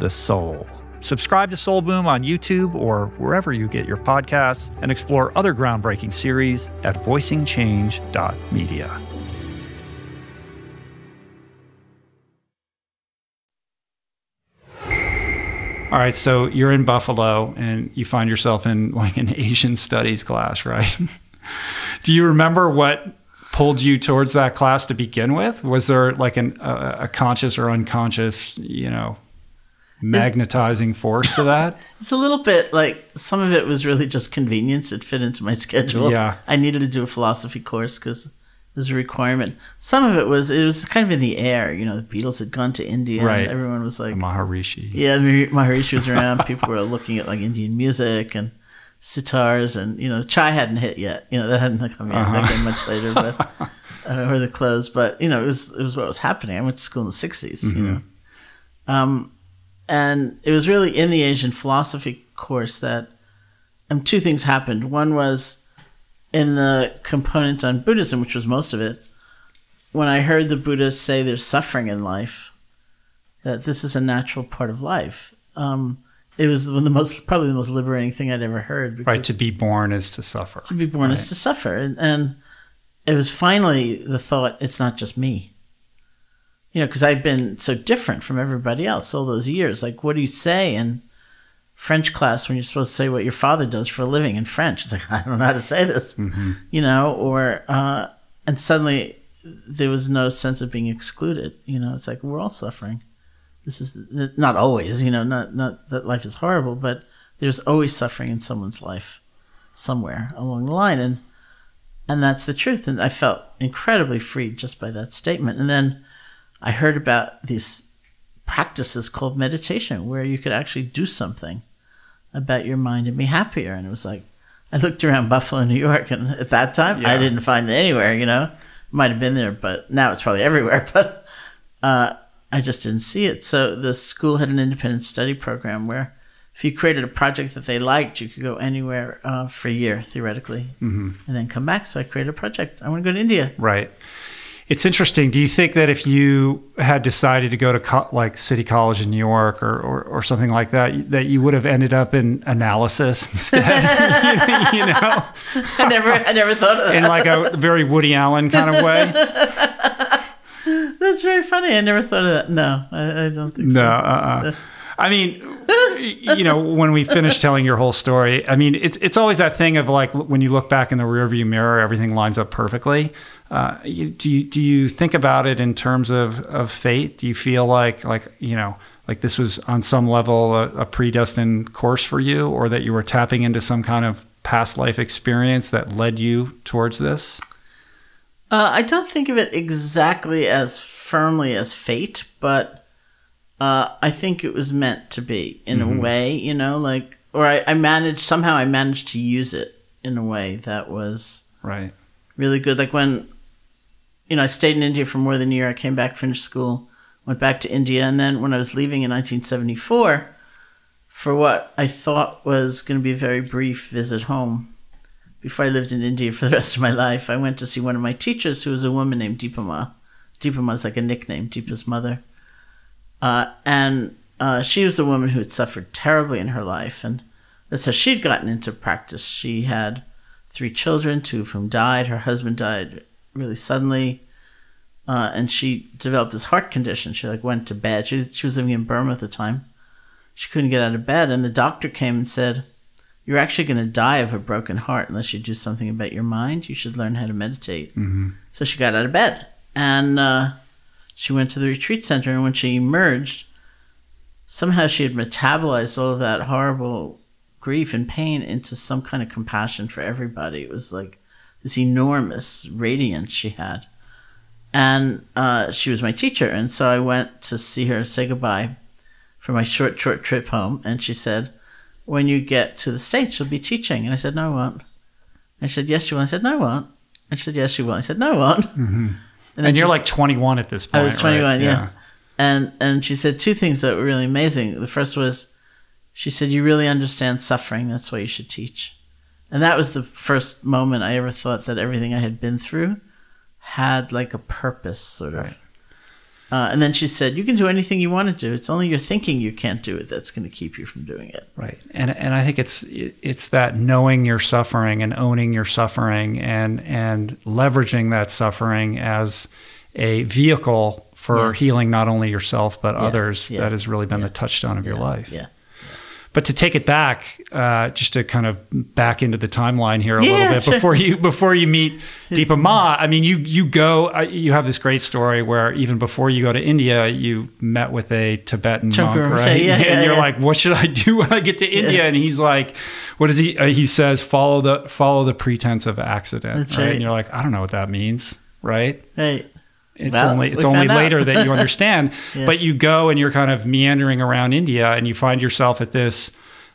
the soul. Subscribe to Soul Boom on YouTube or wherever you get your podcasts, and explore other groundbreaking series at voicing change dot media. All right, so you're in Buffalo and you find yourself in like an Asian studies class, right? Do you remember what pulled you towards that class to begin with? Was there like an, a, a conscious or unconscious, you know, magnetizing it, force to that? It's a little bit like some of it was really just convenience. It fit into my schedule. Yeah. I needed to do a philosophy course because it was a requirement. Some of it was, it was kind of in the air. You know, the Beatles had gone to India. Right. And everyone was like... The Maharishi. Yeah, Maharishi was around. People were looking at like Indian music and sitars and, you know, chai hadn't hit yet. You know, that hadn't come uh-huh. in. That came much later, but uh, or the clothes. But, you know, it was it was what was happening. I went to school in the sixties, mm-hmm. you know. Um, and it was really in the Asian philosophy course that um, two things happened. One was in the component on Buddhism, which was most of it, when I heard the Buddha say there's suffering in life, that this is a natural part of life. Um, it was one of the most, probably the most liberating thing I'd ever heard. Right, to be born is to suffer. To be born right. is to suffer. And, and it was finally the thought, it's not just me. You know, because I've been so different from everybody else all those years. Like, what do you say in French class when you're supposed to say what your father does for a living in French? It's like, I don't know how to say this, mm-hmm. you know, or, uh, and suddenly there was no sense of being excluded. You know, it's like, we're all suffering. This is not always, you know, not, not that life is horrible, but there's always suffering in someone's life somewhere along the line. And, and that's the truth. And I felt incredibly freed just by that statement. And then I heard about these practices called meditation where you could actually do something about your mind and be happier. And it was like, I looked around Buffalo, New York, and at that time, yeah. I didn't find it anywhere, you know. It might have been there, but now it's probably everywhere. But uh, I just didn't see it. So the school had an independent study program where if you created a project that they liked, you could go anywhere uh, for a year, theoretically, mm-hmm. and then come back. So I created a project. I want to go to India. Right. It's interesting. Do you think that if you had decided to go to co- like City College in New York or, or, or something like that, that you would have ended up in analysis instead? you, you know, I never, I never thought of that. In like a very Woody Allen kind of way. That's very funny. I never thought of that. No, I, I don't think so. No, uh-uh. I mean, you know, when we finish telling your whole story, I mean, it's it's always that thing of like when you look back in the rearview mirror, everything lines up perfectly. Uh, you, do you do you think about it in terms of, of fate? Do you feel like like you know like this was on some level a, a predestined course for you, or that you were tapping into some kind of past life experience that led you towards this? Uh, I don't think of it exactly as firmly as fate, but. Uh, I think it was meant to be in mm-hmm. a way, you know, like, or I, I managed, somehow I managed to use it in a way that was right, really good. Like when, you know, I stayed in India for more than a year. I came back, finished school, went back to India. And then when I was leaving in nineteen seventy-four for what I thought was going to be a very brief visit home before I lived in India for the rest of my life, I went to see one of my teachers who was a woman named Deepa Ma. Deepa Ma is like a nickname, Deepa's mother. Uh, and uh, she was a woman who had suffered terribly in her life. And that's how she'd gotten into practice. She had three children, two of whom died. Her husband died really suddenly. Uh, and she developed this heart condition. She like went to bed. She was, she was living in Burma at the time. She couldn't get out of bed. And the doctor came and said, you're actually going to die of a broken heart unless you do something about your mind. You should learn how to meditate. Mm-hmm. So she got out of bed. And... Uh, She went to the retreat center, and when she emerged, somehow she had metabolized all of that horrible grief and pain into some kind of compassion for everybody. It was like this enormous radiance she had. And uh, she was my teacher, and so I went to see her, say goodbye for my short, short trip home. And she said, when you get to the States, you'll be teaching. And I said, no, I won't. And she said, yes, you will. I said, no, I won't. And she said, yes, you will. I said, no, I won't. Mm-hmm. And, and you're just, like twenty-one at this point. I was twenty-one, right? yeah. yeah. And and she said two things that were really amazing. The first was, she said, you really understand suffering. That's why you should teach. And that was the first moment I ever thought that everything I had been through had like a purpose, sort of. Right. Uh, and then she said, you can do anything you want to do. It's only your thinking you can't do it that's going to keep you from doing it. Right. And and I think it's it's that knowing your suffering and owning your suffering and and leveraging that suffering as a vehicle for yeah. healing not only yourself but yeah. others yeah. that has really been yeah. the touchstone of yeah. your life. Yeah. But to take it back, uh, just to kind of back into the timeline here a yeah, little bit sure. before you before you meet Deepa Ma, I mean, you you go, uh, you have this great story where even before you go to India, you met with a Tibetan Chunk monk, right? Yeah, and yeah, you're yeah. like, what should I do when I get to India? Yeah. And he's like, what is he? Uh, he says, follow the follow the pretense of accident. That's right? right. And you're like, I don't know what that means, right? Right. It's well, only it's only later that you understand. yeah. But you go and you're kind of meandering around India and you find yourself at this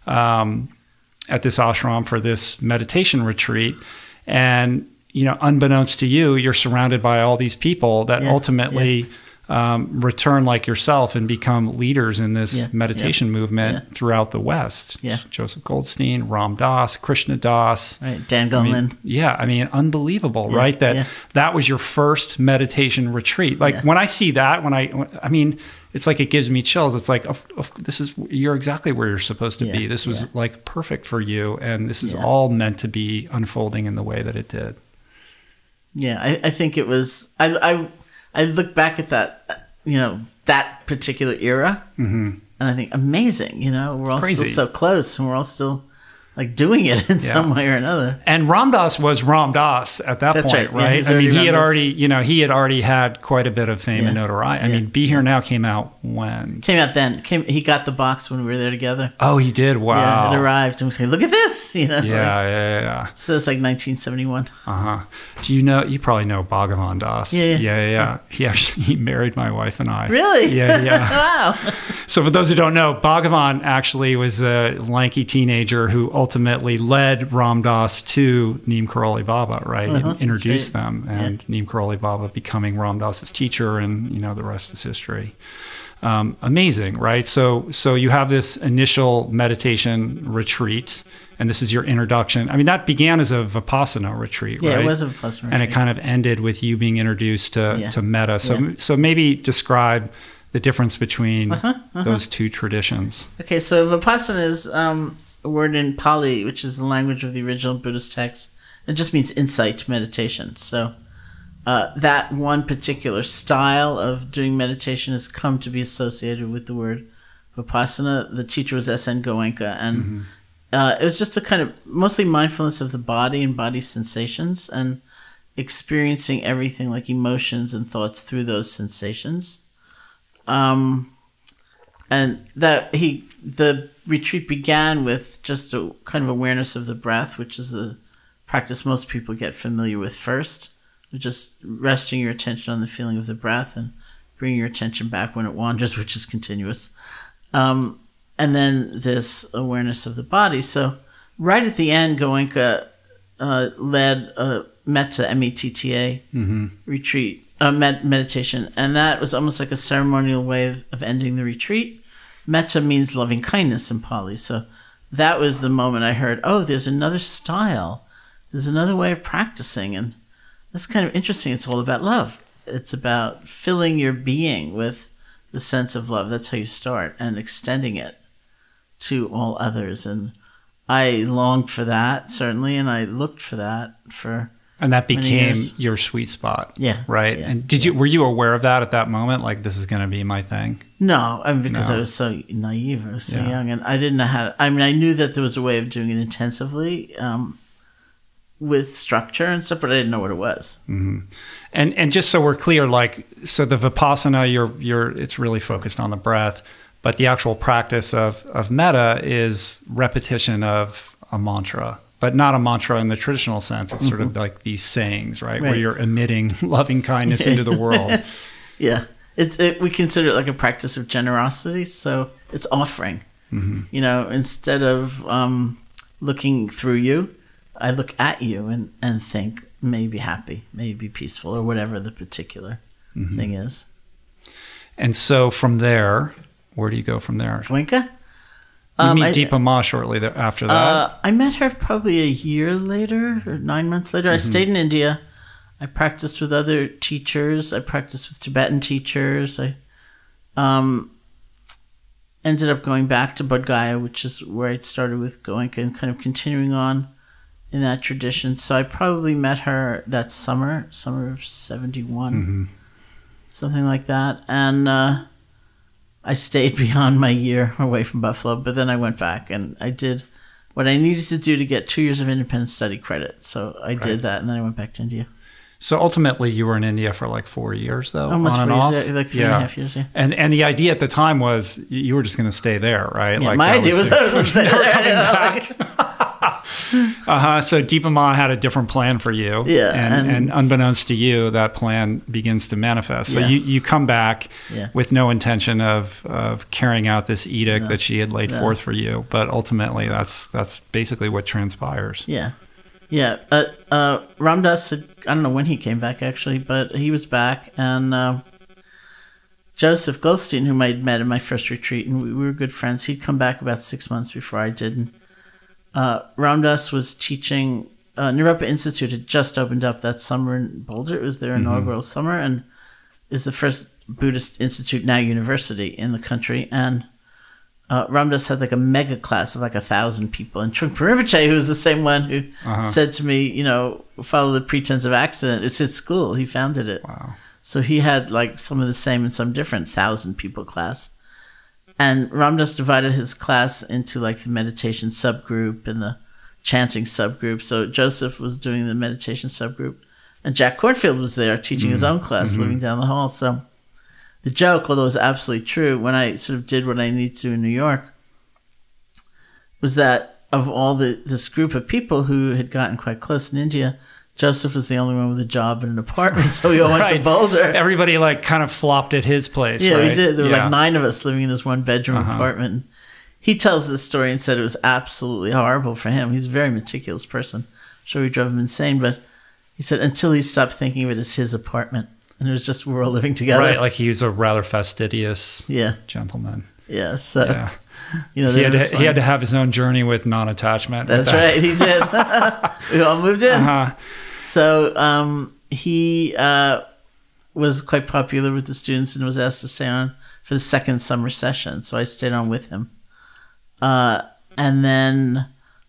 um, at this ashram for this meditation retreat. And, you know, unbeknownst to you, you're surrounded by all these people that yeah, ultimately yeah. Um, return like yourself and become leaders in this yeah, meditation yeah, movement yeah. throughout the West. Yeah. Joseph Goldstein, Ram Dass, Krishna Das. Right. Dan Goleman. I mean, yeah. I mean, unbelievable, yeah, right? That yeah. that was your first meditation retreat. Like yeah. when I see that, when I, when, I mean, it's like it gives me chills. It's like, oh, oh, this is, you're exactly where you're supposed to yeah, be. This was yeah. like perfect for you. And this is yeah. all meant to be unfolding in the way that it did. Yeah, I, I think it was, I, I, I look back at that, you know, that particular era, mm-hmm. and I think, amazing, you know, we're all Crazy. still so close, and we're all still, like, doing it in yeah. some way or another. And Ram Dass was Ram Dass at that That's point, right? Yeah, right? I mean, he had already, you know, he had already had quite a bit of fame yeah. and notoriety. I yeah. mean, Be Here Now came out when? Came out then. Came, he got the box when we were there together. Oh, he did? Wow. Yeah, it arrived and was like, look at this, you know? Yeah, like, yeah, yeah. So it's like nineteen seventy-one. Uh-huh. Do you know, you probably know Bhagavan Das. Yeah, yeah, yeah. yeah, yeah. He actually, he married my wife and I. Really? Yeah, yeah. Wow. So for those who don't know, Bhagavan actually was a lanky teenager who ultimately led Ram Dass to Neem Karoli Baba, right? Uh-huh. And introduced them, and yeah. Neem Karoli Baba becoming Ram Dass's teacher, and, you know, the rest is history. Um, amazing, right? So, so you have this initial meditation retreat, and this is your introduction. I mean, that began as a Vipassana retreat, yeah, right? Yeah, it was a Vipassana retreat. And it kind of ended with you being introduced to, yeah. to Metta. So, yeah. so maybe describe the difference between uh-huh, uh-huh. those two traditions. Okay, so Vipassana is... Um, a word in Pali, which is the language of the original Buddhist text. It just means insight meditation. So uh, that one particular style of doing meditation has come to be associated with the word Vipassana. The teacher was S. N. Goenka, and mm-hmm. uh, it was just a kind of mostly mindfulness of the body and body sensations and experiencing everything like emotions and thoughts through those sensations. Um, and that he... The retreat began with just a kind of awareness of the breath, which is a practice most people get familiar with first, just resting your attention on the feeling of the breath and bringing your attention back when it wanders, which is continuous. Um, and then this awareness of the body. So right at the end, Goenka uh, led a metta, M E T T A, mm-hmm. retreat, uh, med- meditation. And that was almost like a ceremonial way of, of ending the retreat. Metta means loving kindness in Pali. So that was the moment I heard, oh, there's another style. There's another way of practicing. And that's kind of interesting. It's all about love. It's about filling your being with the sense of love. That's how you start, and extending it to all others. And I longed for that, certainly, and I looked for that for And that became your sweet spot. Yeah. Right. Yeah, and did yeah. you were you aware of that at that moment? Like, this is going to be my thing? No, I mean, because no. I was so naive. I was so yeah. young, and I didn't know how to, I mean, I knew that there was a way of doing it intensively um, with structure and stuff, but I didn't know what it was. Mm-hmm. And and just so we're clear, like, so the Vipassana, you're you're it's really focused on the breath, but the actual practice of of metta is repetition of a mantra. But not a mantra in the traditional sense. It's sort mm-hmm. of like these sayings, right? right? Where you're emitting loving kindness into the world. yeah. It's, it, we consider it like a practice of generosity. So it's offering. Mm-hmm. You know, instead of um, looking through you, I look at you and, and think, may you be happy, may you be peaceful, or whatever the particular mm-hmm. thing is. And so from there, where do you go from there? Goenka? You um, meet Deepa Ma shortly there, after that. Uh, I met her probably a year later or nine months later. Mm-hmm. I stayed in India. I practiced with other teachers. I practiced with Tibetan teachers. I um, ended up going back to Bodh Gaya, which is where I started with Goenka, and kind of continuing on in that tradition. So I probably met her that summer, summer of seventy-one, mm-hmm. something like that. And... Uh, I stayed beyond my year away from Buffalo, but then I went back and I did what I needed to do to get two years of independent study credit. So I right. did that, and then I went back to India. So ultimately, you were in India for like four years, though, Almost on and off? Almost like three yeah. and a half years, yeah. And, and the idea at the time was you were just going to stay there, right? Yeah, like my idea was, was I was going to stay there. Coming back. Uh-huh. So Deepa Ma had a different plan for you. Yeah. And, and, and unbeknownst to you, that plan begins to manifest. So yeah. you, you come back yeah. with no intention of, of carrying out this edict no. that she had laid no. forth for you. But ultimately, that's that's basically what transpires. Yeah. Yeah. Uh, uh, Ram Dass, I don't know when he came back, actually, but he was back. And uh, Joseph Goldstein, whom I had met in my first retreat, and we, we were good friends, he'd come back about six months before I did. And Uh, Ram Dass was teaching, uh, Naropa Institute had just opened up that summer in Boulder. It was their mm-hmm. inaugural summer and is the first Buddhist institute, now university, in the country. And uh, Ram Dass had like a mega class of like a thousand people. And Trungpa Rinpoche, who was the same one who uh-huh. said to me, you know, follow the pretense of accident, it's his school. He founded it. Wow. So he had like some of the same and some different thousand people class. And Ram Dass divided his class into like the meditation subgroup and the chanting subgroup. So Joseph was doing the meditation subgroup, and Jack Kornfield was there teaching mm-hmm. his own class, mm-hmm. living down the hall. So the joke, although it was absolutely true, when I sort of did what I needed to in New York, was that of all the this group of people who had gotten quite close in India, Joseph was the only one with a job and an apartment, so we all right. went to Boulder. Everybody like kind of flopped at his place. Yeah, right? we did. There were yeah. like nine of us living in this one-bedroom uh-huh. apartment. He tells this story and said it was absolutely horrible for him. He's a very meticulous person. I'm sure we drove him insane, but he said until he stopped thinking of it as his apartment, and it was just we were all living together. Right, like he was a rather fastidious yeah. gentleman. Yeah, so... Yeah. You know, he, had to, he had to have his own journey with non-attachment. That's that. Right, he did. We all moved in. Uh-huh. So um, he uh, was quite popular with the students and was asked to stay on for the second summer session. So I stayed on with him. Uh, and then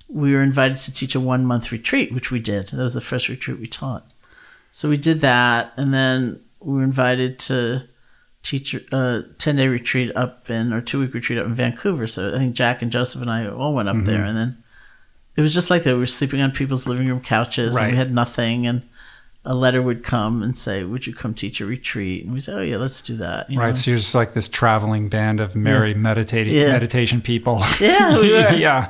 we were invited to teach a one-month retreat, which we did. That was the first retreat we taught. So we did that, and then we were invited to... teach a uh, ten-day retreat up in, or two-week retreat up in Vancouver. So I think Jack and Joseph and I all went up mm-hmm. there. And then it was just like that. We were sleeping on people's living room couches right. and we had nothing. And a letter would come and say, would you come teach a retreat? And we said, oh, yeah, let's do that. You right. know? So you're just like this traveling band of merry yeah. meditating yeah. meditation people. Yeah, we were. yeah.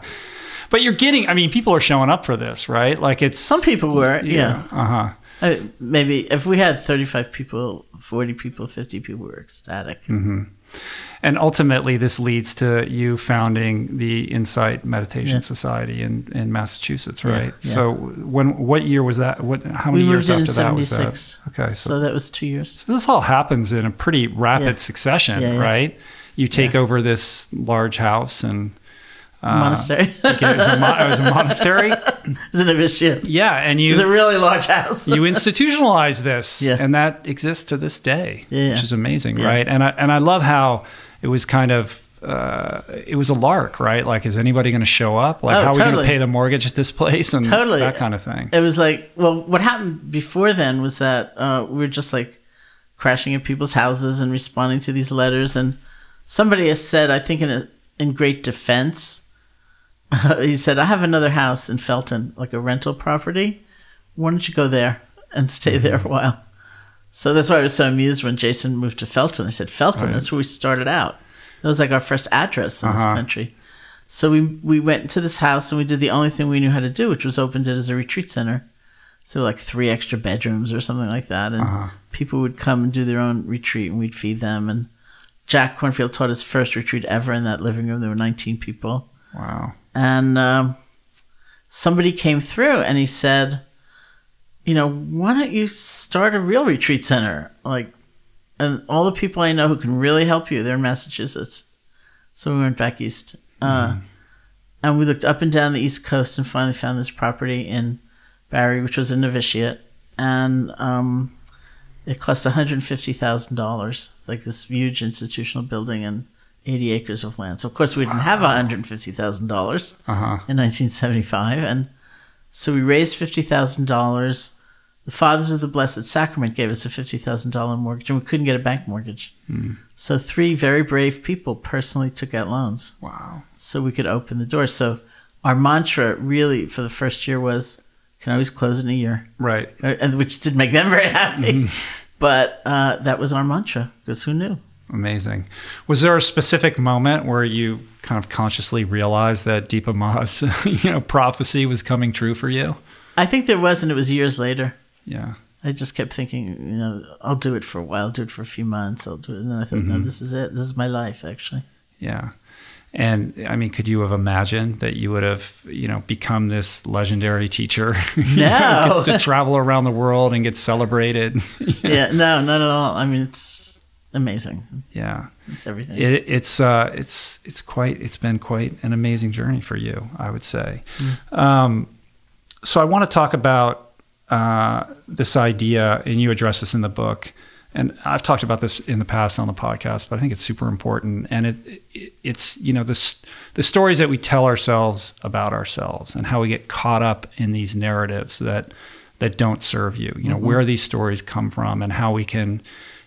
But you're getting, I mean, people are showing up for this, right? Like it's... Some people were, yeah. yeah. Uh-huh. I mean, maybe if we had thirty-five people, forty people, fifty people, we were ecstatic. Mm-hmm. And ultimately, this leads to you founding the Insight Meditation yeah. Society in, in Massachusetts, right? Yeah, yeah. So, when what year was that? What how many we years after that was that? Okay, so, so that was two years. So this all happens in a pretty rapid yeah. succession, yeah, yeah. right? You take yeah. over this large house and. Uh, monastery. It was a, mo- it was a monastery. It was an novitiate. Yeah, and you. It was a really large house. You institutionalized this, yeah. and that exists to this day, yeah. which is amazing, yeah. right? And I and I love how it was kind of uh, it was a lark, right? Like, is anybody going to show up? Like, oh, how totally. are we going to pay the mortgage at this place and totally. that kind of thing? It was like, well, what happened before then was that uh, we were just like crashing at people's houses and responding to these letters, and somebody has said, I think in a, in great defense. Uh, he said, I have another house in Felton, like a rental property. Why don't you go there and stay there a while? So that's why I was so amused when Jason moved to Felton. I said, Felton, right. that's where we started out. That was like our first address in uh-huh. this country. So we we went to this house and we did the only thing we knew how to do, which was opened it as a retreat center. So like three extra bedrooms or something like that. And uh-huh. people would come and do their own retreat and we'd feed them. And Jack Kornfield taught his first retreat ever in that living room. There were nineteen people. Wow. And um, somebody came through and he said, you know, why don't you start a real retreat center? Like, and all the people I know who can really help you, they're in Massachusetts. So we went back east. Uh, mm. And we looked up and down the East Coast and finally found this property in Barre, which was a novitiate. And um, it cost one hundred fifty thousand dollars, like this huge institutional building. And eighty acres of land. So, of course, we didn't have one hundred fifty thousand dollars uh-huh. in nineteen seventy-five. And so we raised fifty thousand dollars. The Fathers of the Blessed Sacrament gave us a fifty thousand dollars mortgage, and we couldn't get a bank mortgage. Hmm. So three very brave people personally took out loans. Wow. So we could open the door. So our mantra really for the first year was, can always close in a year. Right. And which didn't make them very happy. Mm-hmm. But uh, that was our mantra because who knew? Amazing. Was there a specific moment where you kind of consciously realized that Deepa Ma's, you know, prophecy was coming true for you? I think there was, and it was years later. Yeah. I just kept thinking, you know, I'll do it for a while, I'll do it for a few months, I'll do it. And then I thought, mm-hmm. no, this is it. This is my life, actually. Yeah. And I mean, could you have imagined that you would have, you know, become this legendary teacher? No. You know, gets to travel around the world and gets celebrated. Yeah, know? No, not at all. I mean, it's amazing. Yeah. It's everything. It, it's, uh, it's, it's quite, it's been quite an amazing journey for you, I would say. Mm. Um, so I want to talk about Uh, this idea, and you address this in the book, and I've talked about this in the past on the podcast, but I think it's super important. And it, it it's, you know, this, the stories that we tell ourselves about ourselves and how we get caught up in these narratives that that don't serve you, you know, mm-hmm. where these stories come from and how we can,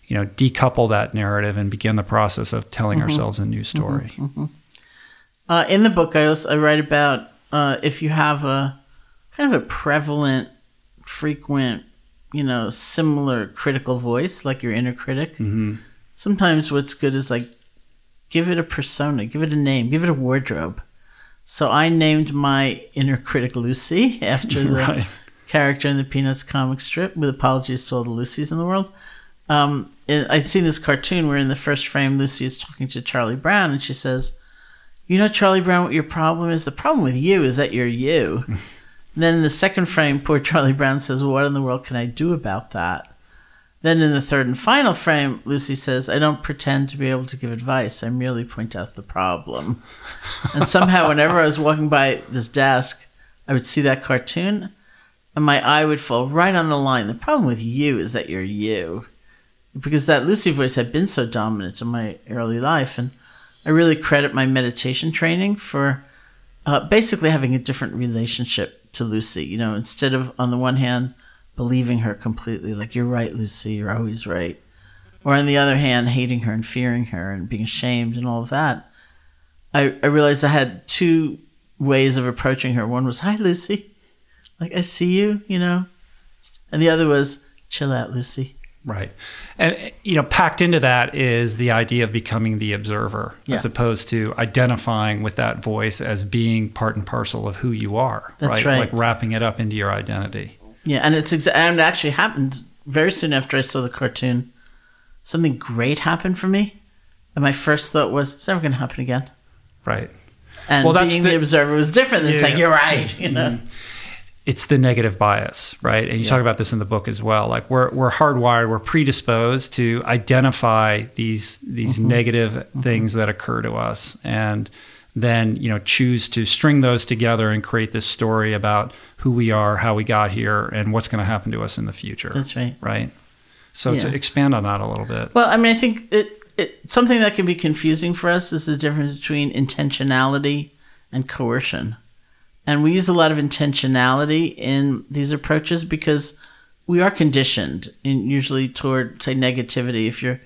you know, decouple that narrative and begin the process of telling mm-hmm. ourselves a new story. Mm-hmm. Mm-hmm. Uh, in the book, I also I write about uh, if you have a kind of a prevalent, frequent, you know, similar critical voice, like your inner critic. Mm-hmm. Sometimes what's good is like, give it a persona, give it a name, give it a wardrobe. So I named my inner critic Lucy after the right. character in the Peanuts comic strip, with apologies to all the Lucys in the world. Um, I'd seen this cartoon where in the first frame, Lucy is talking to Charlie Brown and she says, you know, Charlie Brown, what your problem is? The problem with you is that you're you. Then in the second frame, poor Charlie Brown says, well, what in the world can I do about that? Then in the third and final frame, Lucy says, I don't pretend to be able to give advice. I merely point out the problem. And somehow whenever I was walking by this desk, I would see that cartoon and my eye would fall right on the line. The problem with you is that you're you. Because that Lucy voice had been so dominant in my early life. And I really credit my meditation training for uh, basically having a different relationship to Lucy, you know, instead of on the one hand believing her completely, like you're right, Lucy, you're always right, or on the other hand hating her and fearing her and being ashamed and all of that, I, I realized I had two ways of approaching her. One was, hi Lucy, like I see you, you know, and the other was, chill out, Lucy. Right. And, you know, packed into that is the idea of becoming the observer, yeah. as opposed to identifying with that voice as being part and parcel of who you are. That's right. right. Like wrapping it up into your identity. Yeah. And it's exa- and it actually happened very soon after I saw the cartoon. Something great happened for me. And my first thought was, it's never going to happen again. Right. And well, being the, the observer was different than yeah. saying, you're right, you know. Mm-hmm. It's the negative bias, right? And you yeah. talk about this in the book as well. Like we're we're hardwired, we're predisposed to identify these these mm-hmm. negative mm-hmm. things that occur to us, and then, you know, choose to string those together and create this story about who we are, how we got here, and what's going to happen to us in the future. That's right. Right? So yeah. to expand on that a little bit. Well, I mean, I think it, it something that can be confusing for us is the difference between intentionality and coercion. And we use a lot of intentionality in these approaches because we are conditioned, in usually toward, say, negativity. If you're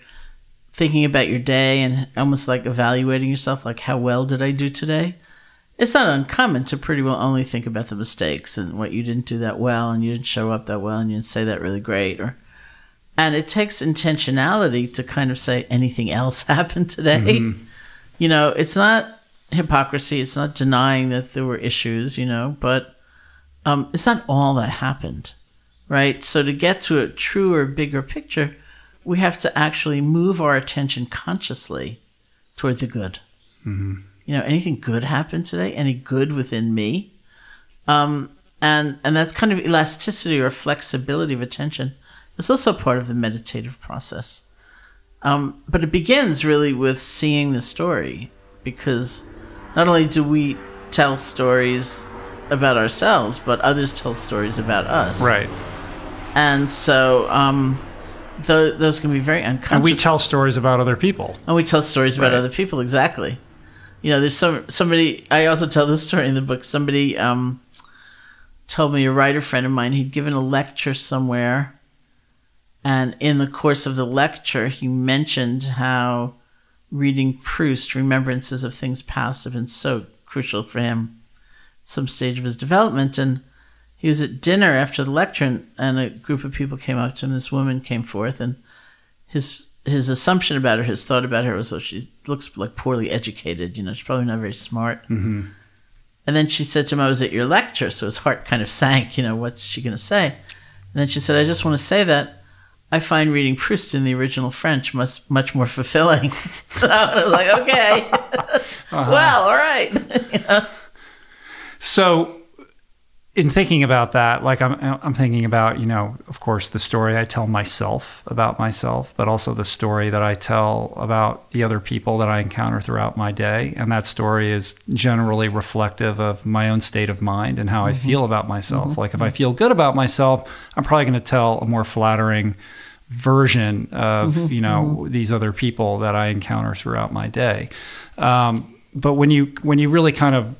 thinking about your day and almost like evaluating yourself, like how well did I do today? It's not uncommon to pretty well only think about the mistakes and what you didn't do that well, and you didn't show up that well, and you didn't say that really great. Or, and it takes intentionality to kind of say, anything else happened today? Mm-hmm. You know, it's not hypocrisy, it's not denying that there were issues, you know, but um, it's not all that happened, right? So to get to a truer, bigger picture, we have to actually move our attention consciously toward the good. Mm-hmm. You know, anything good happened today? Any good within me? Um, and, and that kind of elasticity or flexibility of attention is also part of the meditative process. Um, but it begins really with seeing the story, because not only do we tell stories about ourselves, but others tell stories about us. Right. And so um, th- those can be very unconscious. And we tell stories about other people. And we tell stories about right. other people, exactly. You know, there's some somebody, I also tell this story in the book, somebody um, told me, a writer friend of mine, he'd given a lecture somewhere, and in the course of the lecture, he mentioned how reading Proust, Remembrances of Things Past, have been so crucial for him at some stage of his development. And he was at dinner after the lecture, and, and a group of people came up to him. This woman came forth, and his his assumption about her, his thought about her was, well, she looks like poorly educated, you know, she's probably not very smart. Mm-hmm. And then she said to him, I was at your lecture, so his heart kind of sank, you know, what's she going to say? And then she said, I just want to say that I find reading Proust in the original French much, much more fulfilling. And I was like, okay, uh-huh. well, all right. You know? So in thinking about that, like I'm I'm thinking about, you know, of course, the story I tell myself about myself, but also the story that I tell about the other people that I encounter throughout my day. And that story is generally reflective of my own state of mind and how mm-hmm. I feel about myself. Mm-hmm. Like if I feel good about myself, I'm probably going to tell a more flattering version of, mm-hmm. you know, mm-hmm. these other people that I encounter throughout my day. Um, but when you when you really kind of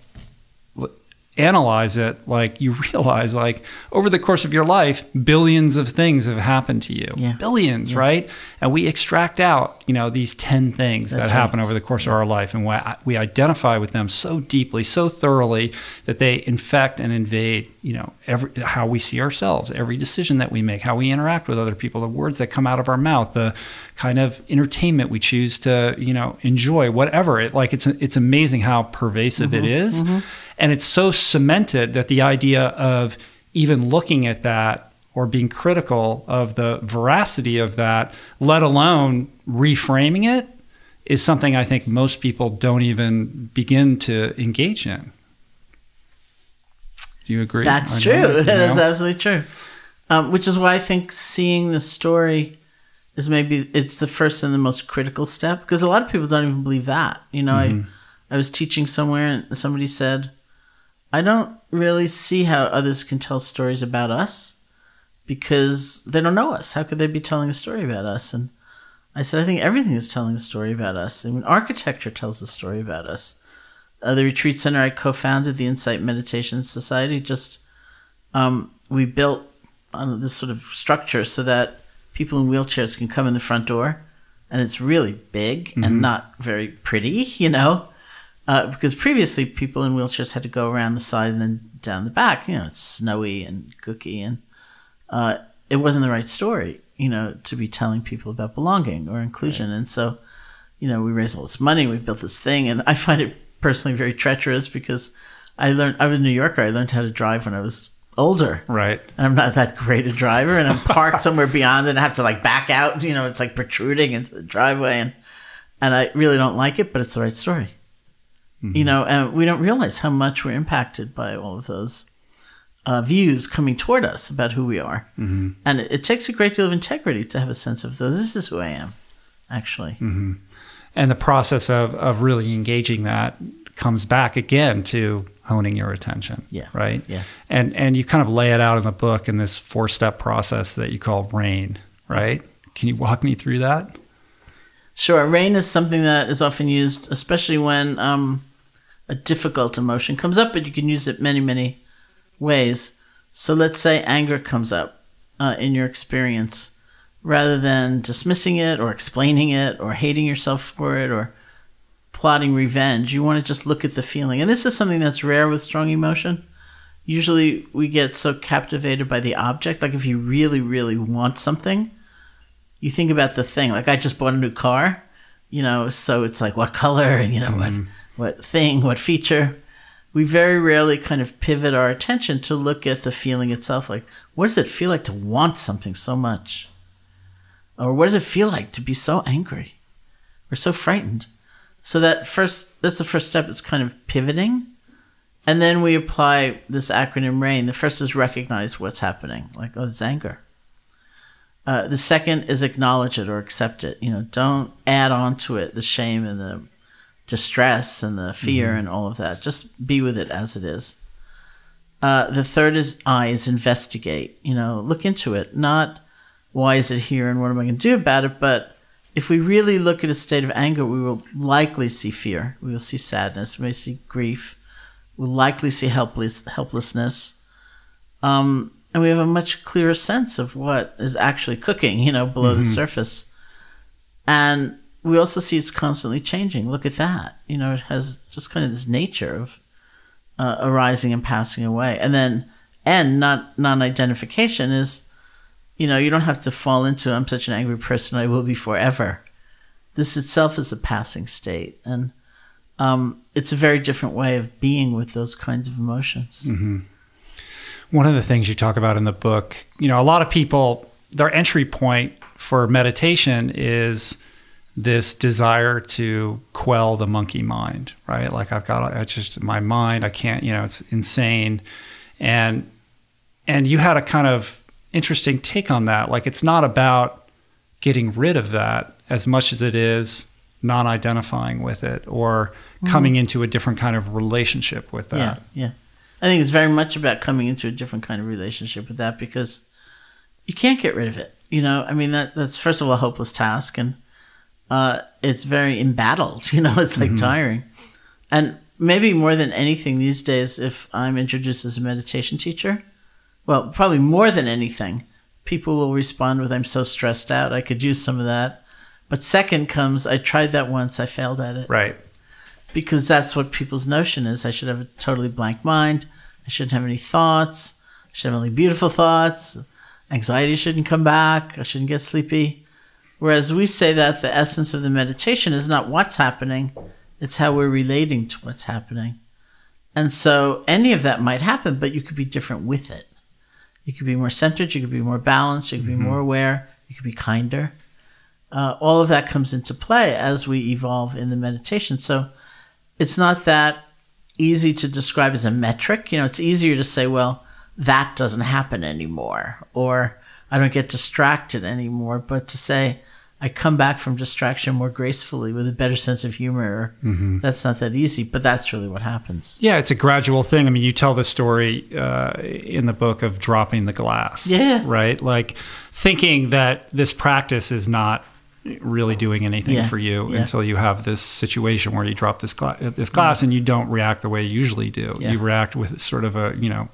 analyze it, like you realize, like over the course of your life, billions of things have happened to you. Yeah. Billions, yeah. right? And we extract out, you know, these ten things That's that happen right. over the course yeah. of our life, and we identify with them so deeply, so thoroughly that they infect and invade, you know, every how we see ourselves, every decision that we make, how we interact with other people, the words that come out of our mouth, the kind of entertainment we choose to, you know, enjoy, whatever. It like it's it's amazing how pervasive mm-hmm. it is. Mm-hmm. And it's so cemented that the idea of even looking at that or being critical of the veracity of that, let alone reframing it, is something I think most people don't even begin to engage in. Do you agree? That's true. Know, you know? That's absolutely true. Um, which is why I think seeing the story is maybe it's the first and the most critical step, because a lot of people don't even believe that. You know, mm-hmm. I, I was teaching somewhere and somebody said, I don't really see how others can tell stories about us because they don't know us. How could they be telling a story about us? And I said, I think everything is telling a story about us. I mean, architecture tells a story about us. Uh, the retreat center I co-founded, the Insight Meditation Society, just um, we built on this sort of structure so that people in wheelchairs can come in the front door, and it's really big mm-hmm. and not very pretty, you know. Uh, because previously people in wheelchairs had to go around the side and then down the back. You know, it's snowy and gooky, and uh, it wasn't the right story, you know, to be telling people about belonging or inclusion. Right. And so, you know, we raised all this money, we built this thing, and I find it personally very treacherous because I learned, I was a New Yorker, I learned how to drive when I was older. Right. And I'm not that great a driver, and I'm parked somewhere beyond and I have to like back out, you know, it's like protruding into the driveway, and and I really don't like it, but it's the right story. Mm-hmm. You know, and we don't realize how much we're impacted by all of those uh, views coming toward us about who we are. Mm-hmm. And it, it takes a great deal of integrity to have a sense of, this is who I am, actually. Mm-hmm. And the process of, of really engaging that comes back again to honing your attention, yeah. right? Yeah. And and you kind of lay it out in the book in this four-step process that you call RAIN, right? Can you walk me through that? Sure. RAIN is something that is often used, especially when um, a difficult emotion comes up, but you can use it many, many ways. So let's say anger comes up uh, in your experience. Rather than dismissing it or explaining it or hating yourself for it or plotting revenge, you want to just look at the feeling. And this is something that's rare with strong emotion. Usually we get so captivated by the object. Like if you really, really want something, you think about the thing. Like I just bought a new car, you know, so it's like what color and, you know, mm-hmm. what what thing, what feature. We very rarely kind of pivot our attention to look at the feeling itself. Like what does it feel like to want something so much? Or what does it feel like to be so angry or so frightened? So that first that's the first step. It's kind of pivoting. And then we apply this acronym RAIN. The first is recognize what's happening. Like, oh, there's anger. Uh, the second is acknowledge it or accept it. You know, don't add on to it the shame and the distress and the fear mm-hmm. and all of that. Just be with it as it is. Uh, the third is I is investigate. You know, look into it. Not why is it here and what am I going to do about it? But if we really look at a state of anger, we will likely see fear. We will see sadness. We may see grief. We'll likely see helpless helplessness. Um. And we have a much clearer sense of what is actually cooking, you know, below mm-hmm. the surface. And we also see it's constantly changing. Look at that. You know, it has just kind of this nature of uh, arising and passing away. And then, and not non-identification is You know, you don't have to fall into, I'm such an angry person, I will be forever. This itself is a passing state. And um, it's a very different way of being with those kinds of emotions. Mm-hmm. One of the things you talk about in the book, you know, a lot of people, their entry point for meditation is this desire to quell the monkey mind, right? Like I've got, I just, my mind, I can't, you know, it's insane. And, and you had a kind of interesting take on that. Like, it's not about getting rid of that as much as it is non-identifying with it or mm-hmm. coming into a different kind of relationship with that. Yeah, yeah. I think it's very much about coming into a different kind of relationship with that, because you can't get rid of it. You know, I mean, that that's, first of all, a hopeless task, and uh, it's very embattled, you know, it's like mm-hmm. tiring. And maybe more than anything these days, if I'm introduced as a meditation teacher, well, probably more than anything, people will respond with, I'm so stressed out, I could use some of that. But second comes, I tried that once, I failed at it. Right. Because that's what people's notion is. I should have a totally blank mind. I shouldn't have any thoughts. I should have only beautiful thoughts. Anxiety shouldn't come back. I shouldn't get sleepy. Whereas we say that the essence of the meditation is not what's happening. It's how we're relating to what's happening. And so any of that might happen, but you could be different with it. You could be more centered. You could be more balanced. You could mm-hmm. be more aware. You could be kinder. Uh, all of that comes into play as we evolve in the meditation. So it's not that easy to describe as a metric. You know, it's easier to say, well, that doesn't happen anymore, or I don't get distracted anymore. But to say, I come back from distraction more gracefully with a better sense of humor, mm-hmm. that's not that easy, but that's really what happens. Yeah, it's a gradual thing. I mean, you tell the story uh, in the book of dropping the glass, yeah, right? Like thinking that this practice is not really doing anything yeah, for you yeah. until you have this situation where you drop this, gla- this glass yeah. and you don't react the way you usually do. Yeah. You react with sort of a, you know,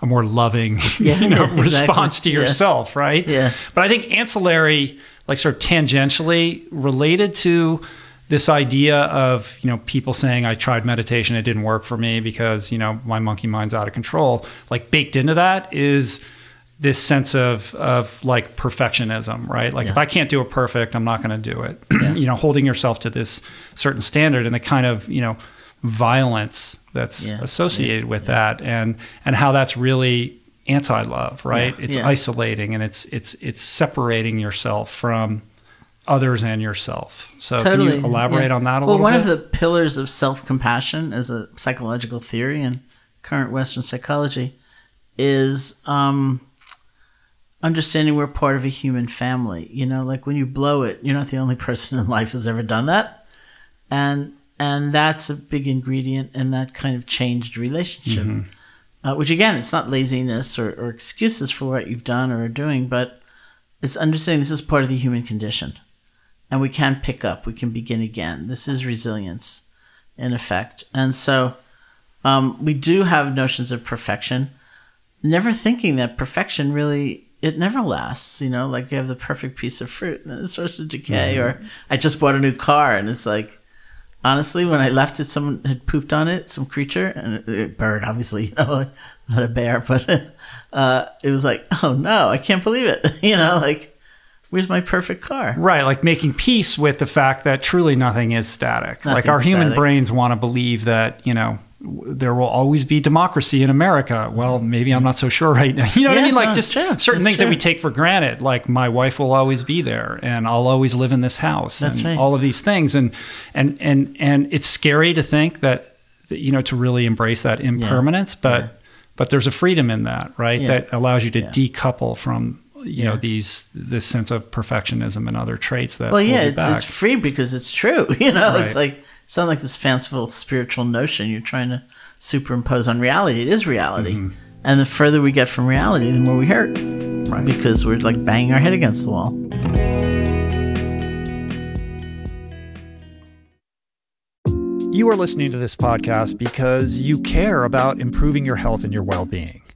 a more loving yeah, you know, yeah, response exactly. to yourself, yeah. right? Yeah. But I think ancillary, like sort of tangentially related to this idea of, you know, people saying, I tried meditation, it didn't work for me because, you know, my monkey mind's out of control. Like baked into that is this sense of, of like perfectionism, right? Like yeah. if I can't do it perfect, I'm not going to do it. Yeah. You know, holding yourself to this certain standard and the kind of, you know, violence that's yeah. associated yeah. with yeah. that, and, and how that's really anti-love, right? Yeah. It's yeah. isolating, and it's, it's, it's separating yourself from others and yourself. So totally. Can you elaborate yeah. on that a well, little bit? Well, one of the pillars of self-compassion as a psychological theory in current Western psychology is, um, understanding we're part of a human family. You know, like when you blow it, you're not the only person in life who's ever done that. And and that's a big ingredient in that kind of changed relationship, mm-hmm. uh, which again, it's not laziness or, or excuses for what you've done or are doing, but it's understanding this is part of the human condition. And we can pick up, we can begin again. This is resilience, in effect. And so um, we do have notions of perfection, never thinking that perfection really... it never lasts, you know, like you have the perfect piece of fruit and then it starts to decay, mm-hmm. or I just bought a new car and it's like, honestly, when I left it, someone had pooped on it, some creature, and a bird, obviously, you know, like, not a bear, but uh, it was like, oh no, I can't believe it. You know, like, where's my perfect car? Right, like making peace with the fact that truly nothing is static. Nothing's like our human static. Brains want to believe that, you know, there will always be democracy in America. Well, maybe I'm not so sure right now. You know yeah, what I mean? Like no, just true. Certain it's things true. That we take for granted, like my wife will always be there and I'll always live in this house that's and right. all of these things. And, and, and, and it's scary to think that, you know, to really embrace that impermanence, yeah. but, yeah. but there's a freedom in that, right? Yeah. That allows you to yeah. decouple from, you yeah. know, these, this sense of perfectionism and other traits that, well, yeah, it's, it's free because it's true. You know, right. it's like, it's not like this fanciful spiritual notion you're trying to superimpose on reality. It is reality. Mm-hmm. And the further we get from reality, the more we hurt. Right. Because we're like banging our head against the wall. You are listening to this podcast because you care about improving your health and your well-being.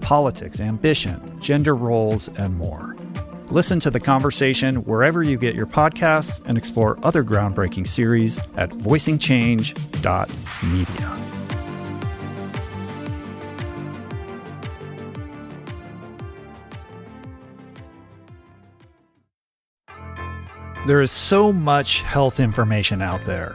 politics, ambition, gender roles, and more. Listen to The Conversation wherever you get your podcasts and explore other groundbreaking series at voicing change dot media. There is so much health information out there.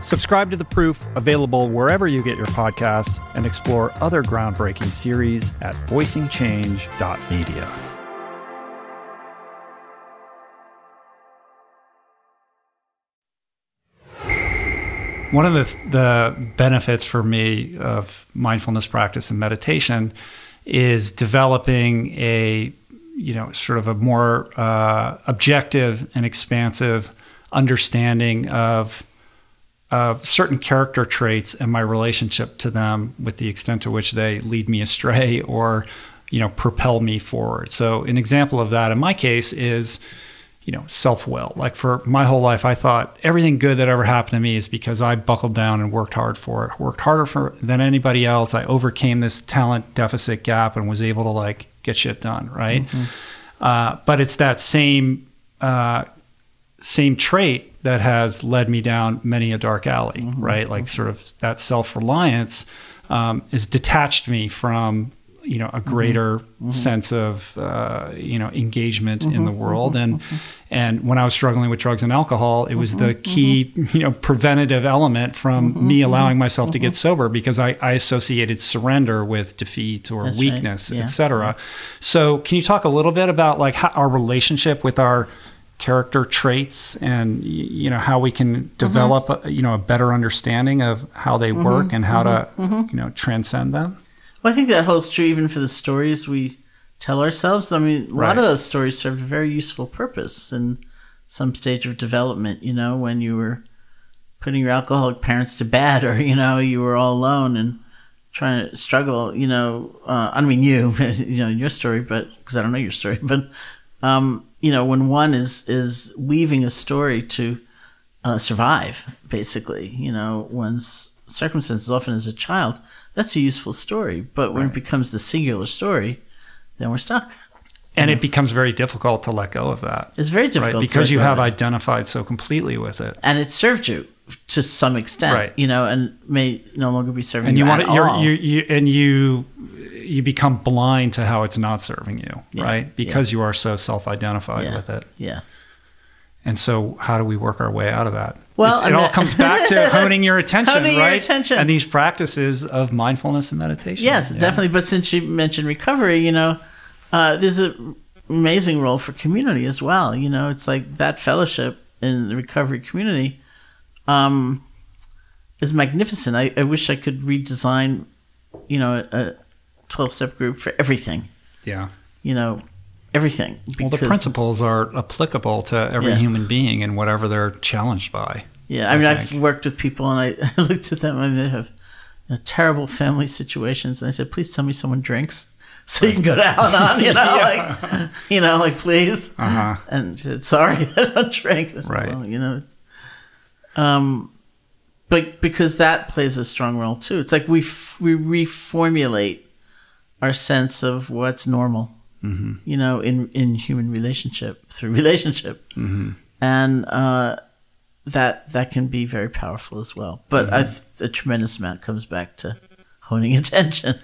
Subscribe to The Proof, available wherever you get your podcasts, and explore other groundbreaking series at voicing change dot media. One of the, the benefits for me of mindfulness practice and meditation is developing a, you know, sort of a more uh, objective and expansive understanding of, of certain character traits and my relationship to them, with the extent to which they lead me astray or, you know, propel me forward. So an example of that in my case is, you know, self-will. Like, for my whole life, I thought everything good that ever happened to me is because I buckled down and worked hard for it. I worked harder for than anybody else. I overcame this talent deficit gap and was able to, like, get shit done, right? Mm-hmm. Uh, but it's that same uh, same trait that has led me down many a dark alley, mm-hmm. right? Like, sort of that self-reliance um, has detached me from, you know, a greater mm-hmm. sense of, uh, you know, engagement mm-hmm. in the world. Mm-hmm. And, mm-hmm. and when I was struggling with drugs and alcohol, it was mm-hmm. the key, mm-hmm. you know, preventative element from mm-hmm. me allowing myself mm-hmm. to get sober, because I, I associated surrender with defeat or That's weakness, right. yeah. et cetera. So can you talk a little bit about, like, how our relationship with our character traits and, you know, how we can develop, mm-hmm. a, you know, a better understanding of how they mm-hmm. work and how mm-hmm. to, mm-hmm. you know, transcend them? Well, I think that holds true even for the stories we tell ourselves. I mean, a right. lot of those stories served a very useful purpose in some stage of development, you know, when you were putting your alcoholic parents to bed, or, you know, you were all alone and trying to struggle, you know, uh, I mean, you, you know, your story, but because I don't know your story, but, um, you know, when one is, is weaving a story to uh, survive, basically, you know, one's circumstances, often as a child, that's a useful story. But when right. it becomes the singular story, then we're stuck. And you know? It becomes very difficult to let go of that. It's very difficult, right? Because to let you go have of identified so completely with it. And it served you to some extent, right. you know, and may no longer be serving and you, you want at it, you're, all. You're, you, and you you become blind to how it's not serving you, yeah. right? Because yeah. you are so self-identified yeah. with it. Yeah. And so how do we work our way out of that? Well, it, it all comes back to honing your attention, honing right? Your attention. And these practices of mindfulness and meditation. Yes, yeah. definitely. But since you mentioned recovery, you know, uh, there's an amazing role for community as well. You know, it's like that fellowship in the recovery community um, is magnificent. I, I wish I could redesign, you know, a twelve-step group for everything. Yeah. You know, everything. Well, the principles are applicable to every yeah. human being and whatever they're challenged by. Yeah, I, I mean, think. I've worked with people and I, I looked at them and they have, you know, terrible family situations. And I said, please tell me someone drinks so you can go to Al-Anon, you know, yeah. like, you know, like, please. Uh-huh. And she said, sorry, I don't drink. I said, right. Well, you know. Um, but because that plays a strong role too. It's like we f- we reformulate our sense of what's normal. mm-hmm. you know, in, in human relationship, through relationship. Mm-hmm. And uh, that that can be very powerful as well. But mm-hmm. I've, a tremendous amount comes back to honing attention.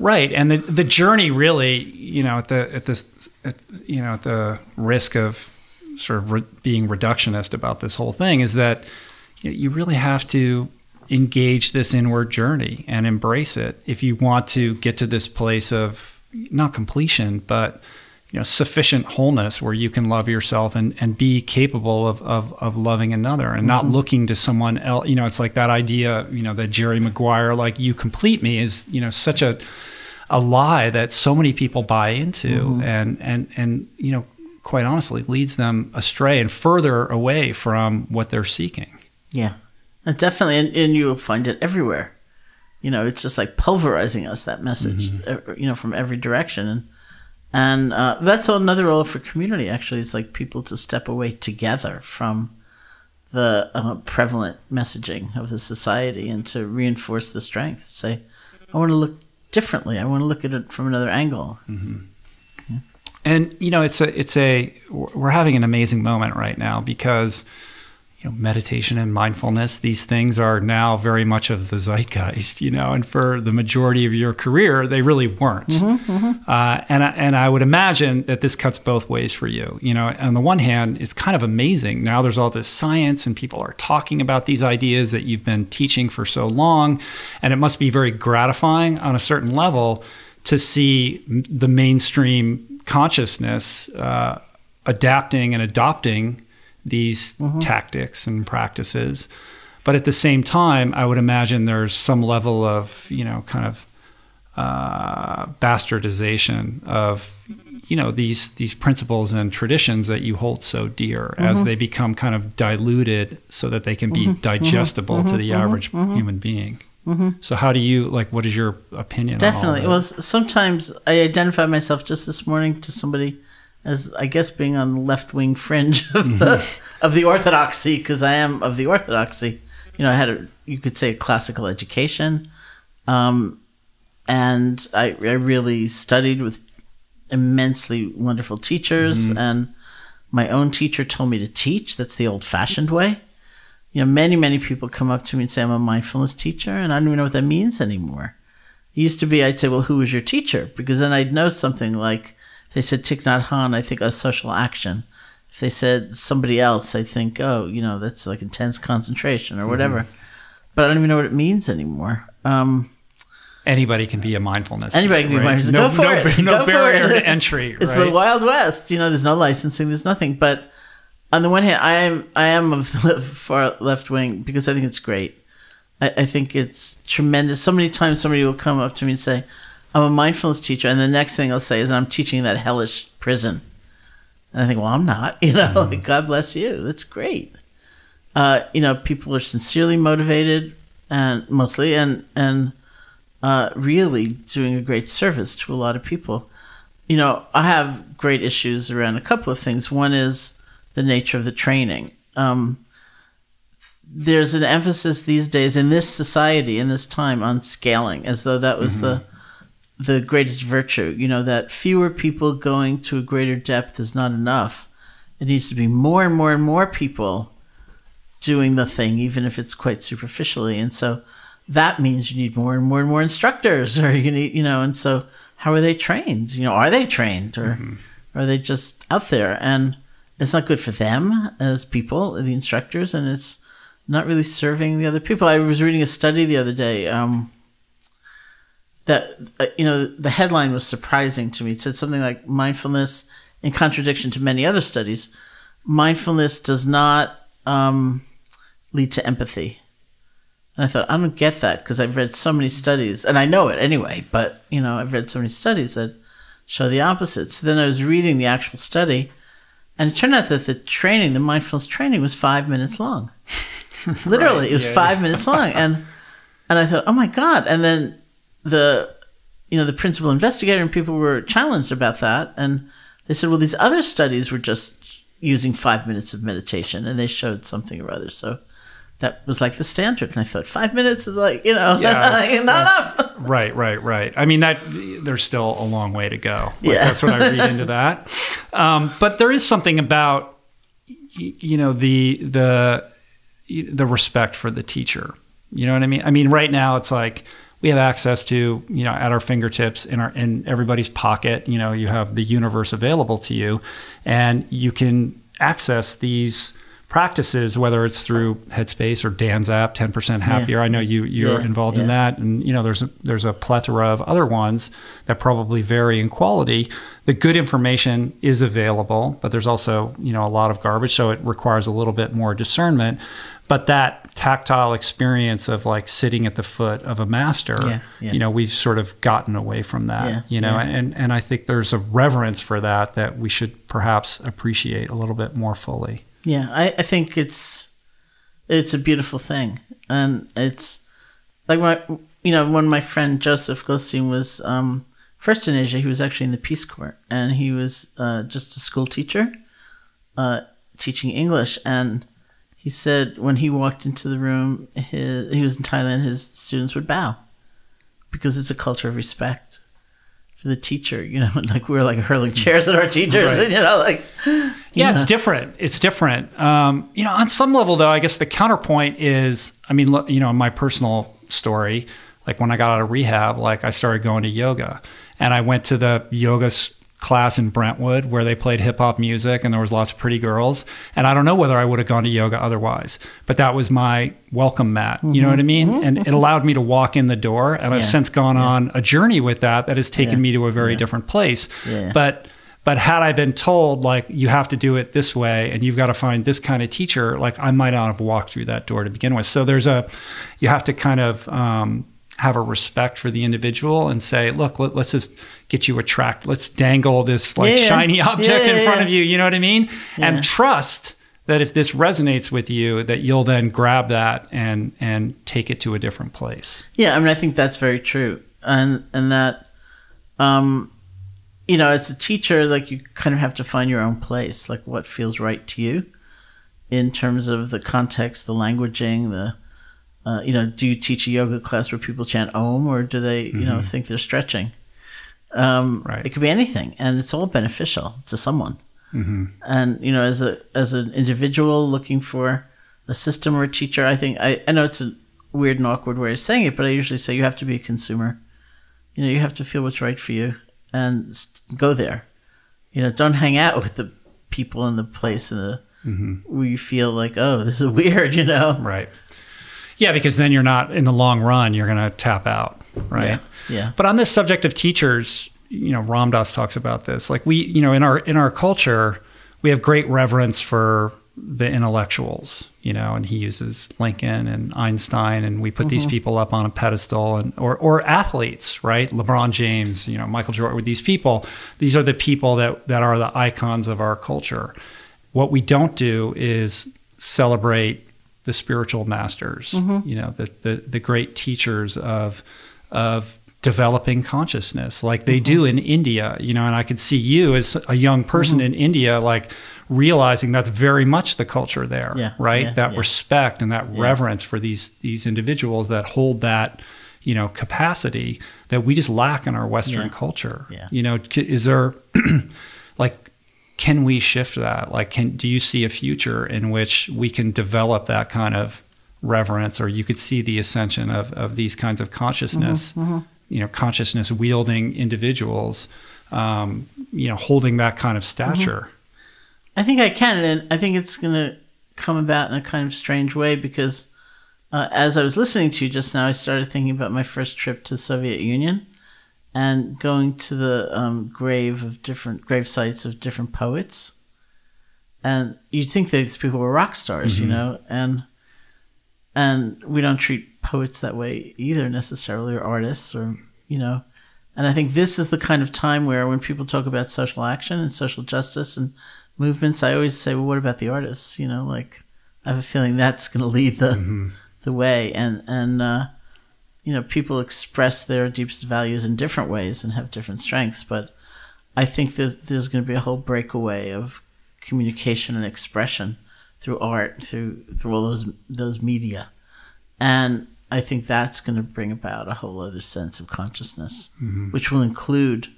Right, and the the journey really, you know, at the at this, at, you know, at the risk of sort of re- being reductionist about this whole thing, is that you know, you really have to engage this inward journey and embrace it if you want to get to this place of not completion, but you know, sufficient wholeness where you can love yourself and, and be capable of, of, of loving another and mm-hmm. not looking to someone else. You know, it's like that idea, you know, that Jerry Maguire, like, you complete me, is, you know, such a a lie that so many people buy into mm-hmm. and, and, and, you know, quite honestly leads them astray and further away from what they're seeking. Yeah, definitely. And, and you'll find it everywhere. You know, it's just like pulverizing us, that message, mm-hmm. you know, from every direction. And, And uh, that's another role for community, actually. It's like people to step away together from the uh, prevalent messaging of the society and to reinforce the strength. Say, I want to look differently. I want to look at it from another angle. Mm-hmm. Yeah. And, you know, it's a, it's a, we're having an amazing moment right now because, you know, meditation and mindfulness, these things are now very much of the zeitgeist, you know, and for the majority of your career, they really weren't. Mm-hmm, mm-hmm. Uh, and, I, and I would imagine that this cuts both ways for you. You know, on the one hand, it's kind of amazing. Now there's all this science and people are talking about these ideas that you've been teaching for so long, and it must be very gratifying on a certain level to see the mainstream consciousness uh, adapting and adopting these mm-hmm. tactics and practices. But at the same time, I would imagine there's some level of, you know, kind of uh, bastardization of, you know, these these principles and traditions that you hold so dear mm-hmm. as they become kind of diluted so that they can be mm-hmm. digestible mm-hmm. to the mm-hmm. average mm-hmm. human being. Mm-hmm. So how do you, like, what is your opinion Definitely. on all of that? Well, sometimes I identify myself just this morning to somebody as I guess being on the left-wing fringe of the of the orthodoxy, because I am of the orthodoxy. You know, I had a, you could say, a classical education, um, and I, I really studied with immensely wonderful teachers. Mm-hmm. And my own teacher told me to teach. That's the old-fashioned way. You know, many many people come up to me and say, "I'm a mindfulness teacher," and I don't even know what that means anymore. It used to be I'd say, "Well, who was your teacher?" Because then I'd know something like. They said Thich Nhat Hanh, I think, oh, social action. If they said somebody else, I think, oh, you know, that's like intense concentration or whatever. Mm-hmm. But I don't even know what it means anymore. Um, anybody can be a mindfulness. Anybody teacher, can be right? mindfulness. No, Go for no, it. No Go barrier for it. to entry. It's right? The Wild West. You know, there's no licensing. There's nothing. But on the one hand, I am I am of the far left wing because I think it's great. I, I think it's tremendous. So many times somebody will come up to me and say, I'm a mindfulness teacher, and the next thing I'll say is I'm teaching that hellish prison. And I think, well, I'm not. You know, mm-hmm. like, God bless you. That's great. Uh, you know, people are sincerely motivated, and mostly, and and uh, really doing a great service to a lot of people. You know, I have great issues around a couple of things. One is the nature of the training. Um, there's an emphasis these days in this society, in this time, on scaling, as though that was mm-hmm. the... the greatest virtue, you know, that fewer people going to a greater depth is not enough. It needs to be more and more and more people doing the thing, even if it's quite superficially. And so that means you need more and more and more instructors, or you need, you know, and so how are they trained? You know, are they trained, or mm-hmm. are they just out there? And it's not good for them as people, the instructors, and it's not really serving the other people. I was reading a study the other day, um, that, you know, the headline was surprising to me. It said something like, mindfulness, in contradiction to many other studies, mindfulness does not um, lead to empathy. And I thought, I don't get that, because I've read so many studies, and I know it anyway, but, you know, I've read so many studies that show the opposite. So then I was reading the actual study, and it turned out that the training, the mindfulness training, was five minutes long. Literally, right, it was yeah, five yeah. minutes long. And and I thought, oh, my God. And then... the, you know, the principal investigator and people were challenged about that. And they said, well, these other studies were just using five minutes of meditation, and they showed something or other. So that was like the standard. And I thought five minutes is like, you know, yes, not enough. Right, right, right. I mean, that there's still a long way to go. Like, yeah. That's what I read into that. Um, but there is something about, you know, the the the respect for the teacher. You know what I mean? I mean, right now it's like, we have access to, you know, at our fingertips, in our in everybody's pocket. You know, you have the universe available to you, and you can access these practices, whether it's through Headspace or Dan's app, ten percent Happier. Yeah. I know you you're yeah, involved yeah. in that, and you know there's a, there's a plethora of other ones that probably vary in quality. The good information is available, but there's also, you know, a lot of garbage, so it requires a little bit more discernment. But that tactile experience of like sitting at the foot of a master, yeah, yeah. you know, we've sort of gotten away from that, yeah, you know, yeah. and, and I think there's a reverence for that that we should perhaps appreciate a little bit more fully. Yeah, I, I think it's it's a beautiful thing. And it's like, my, you know, when my friend Joseph Goldstein was um, first in Asia, he was actually in the Peace Corps, and he was uh, just a school teacher uh, teaching English. And he said when he walked into the room, his, he was in Thailand, his students would bow because it's a culture of respect for the teacher. You know, like we were like hurling chairs at our teachers, right. and you know, like yeah, yeah, it's different. It's different. Um, you know, on some level, though, I guess the counterpoint is, I mean, you know, in my personal story, like when I got out of rehab, like I started going to yoga, and I went to the yoga class in Brentwood where they played hip-hop music and there was lots of pretty girls, and I don't know whether I would have gone to yoga otherwise, but that was my welcome mat. Mm-hmm. You know what I mean? Mm-hmm. And it allowed me to walk in the door, and yeah. I've since gone yeah. on a journey with that that has taken yeah. me to a very yeah. different place. Yeah. But but had I been told, like, you have to do it this way and you've got to find this kind of teacher, like I might not have walked through that door to begin with. So there's a, you have to kind of um have a respect for the individual and say, look, let, let's just get you attract. Let's dangle this like yeah. shiny object yeah, yeah, in front yeah. of you. You know what I mean? Yeah. And trust that if this resonates with you, that you'll then grab that and, and take it to a different place. Yeah. I mean, I think that's very true. And, and that, um, you know, as a teacher, like you kind of have to find your own place, like what feels right to you in terms of the context, the languaging, the, Uh, you know, do you teach a yoga class where people chant Om, or do they, you mm-hmm. know, think they're stretching? Um, right. It could be anything, and it's all beneficial to someone. Mm-hmm. And you know, as a as an individual looking for a system or a teacher, I think I, I know it's a weird and awkward way of saying it, but I usually say you have to be a consumer. You know, you have to feel what's right for you and go there. You know, don't hang out with the people in the place and the mm-hmm. where you feel like, oh, this is weird. You know, right. Yeah, because then you're not, in the long run, you're going to tap out, right? Yeah, yeah. But on this subject of teachers, you know, Ram Dass talks about this. Like we, you know, in our in our culture, we have great reverence for the intellectuals, you know, and he uses Lincoln and Einstein, and we put mm-hmm. these people up on a pedestal, and or or athletes, right? LeBron James, you know, Michael Jordan, with these people, these are the people that that are the icons of our culture. What we don't do is celebrate the spiritual masters, mm-hmm. you know, the, the the great teachers of of developing consciousness, like they mm-hmm. do in India, you know. And I could see you as a young person mm-hmm. in India, like realizing that's very much the culture there, yeah, right? Yeah, that yeah. respect and that yeah. reverence for these these individuals that hold that, you know, capacity that we just lack in our Western yeah. culture. Yeah. You know, is there like, can we shift that? Like, can do you see a future in which we can develop that kind of reverence, or you could see the ascension of, of these kinds of consciousness, mm-hmm, mm-hmm. you know, consciousness wielding individuals, um, you know, holding that kind of stature? Mm-hmm. I think I can, and I think it's going to come about in a kind of strange way because uh, as I was listening to you just now, I started thinking about my first trip to the Soviet Union. And going to the um, grave of different grave sites of different poets, and you'd think these people were rock stars, mm-hmm. you know, and and we don't treat poets that way either necessarily, or artists, or you know, and I think this is the kind of time where when people talk about social action and social justice and movements, I always say, well, what about the artists? You know, like I have a feeling that's going to lead the mm-hmm. the way, and and. Uh, You know, people express their deepest values in different ways and have different strengths, but I think there's, there's going to be a whole breakaway of communication and expression through art, through through all those those media. And I think that's going to bring about a whole other sense of consciousness, mm-hmm. which will include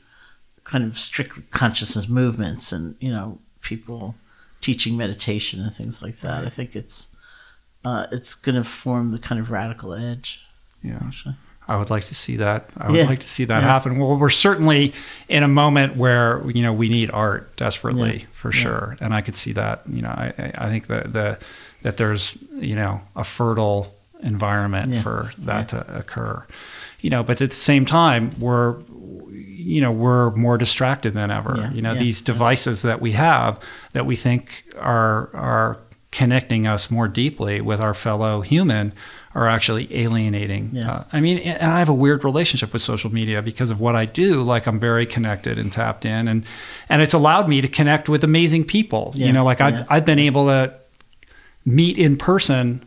kind of strict consciousness movements and, you know, people teaching meditation and things like that. Right. I think it's uh, it's going to form the kind of radical edge. Yeah, actually. I would like to see that. I would yeah. like to see that yeah. happen. Well, we're certainly in a moment where, you know, we need art desperately, yeah. for yeah. sure. And I could see that. You know, I, I think that the that there's, you know, a fertile environment yeah. for that yeah. to occur. You know, but at the same time, we're, you know, we're more distracted than ever. Yeah. You know, yeah. these devices yeah. that we have that we think are are connecting us more deeply with our fellow human are actually alienating. Yeah. Uh, I mean, and I have a weird relationship with social media because of what I do. Like, I'm very connected and tapped in, and and it's allowed me to connect with amazing people. Yeah. You know, like I've, yeah. I've been able to meet in person,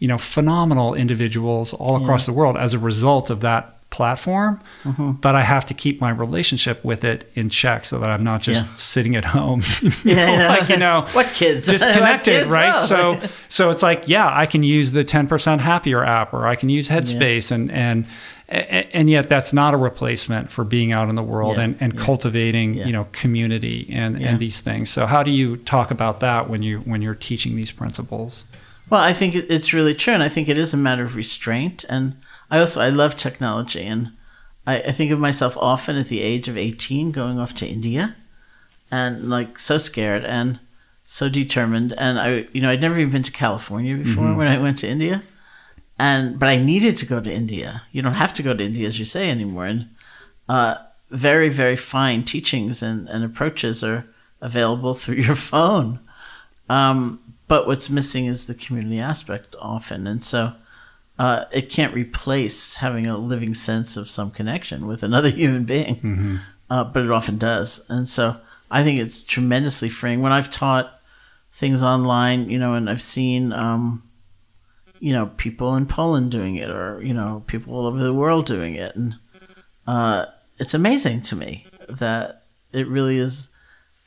you know, phenomenal individuals all yeah. across the world as a result of that platform. Mm-hmm. But I have to keep my relationship with it in check so that I'm not just yeah. sitting at home, yeah, like, you know, what kids disconnected, kids? Right? Oh. So, so it's like, yeah, I can use the ten percent Happier app, or I can use Headspace, yeah. and and and yet that's not a replacement for being out in the world yeah. and, and yeah. cultivating, yeah. you know, community and, yeah. and these things. So, how do you talk about that when you when you're teaching these principles? Well, I think it's really true, and I think it is a matter of restraint. And I also, I love technology, and I, I think of myself often at the age of eighteen going off to India, and like so scared and so determined. And I, you know, I'd never even been to California before mm-hmm. when I went to India, and but I needed to go to India. You don't have to go to India, as you say, anymore. And uh, very, very fine teachings and, and approaches are available through your phone. Um, but what's missing is the community aspect often, and so. Uh, it can't replace having a living sense of some connection with another human being, mm-hmm. uh, but it often does. And so I think it's tremendously freeing. When I've taught things online, you know, and I've seen, um, you know, people in Poland doing it, or, you know, people all over the world doing it. And uh, it's amazing to me that it really is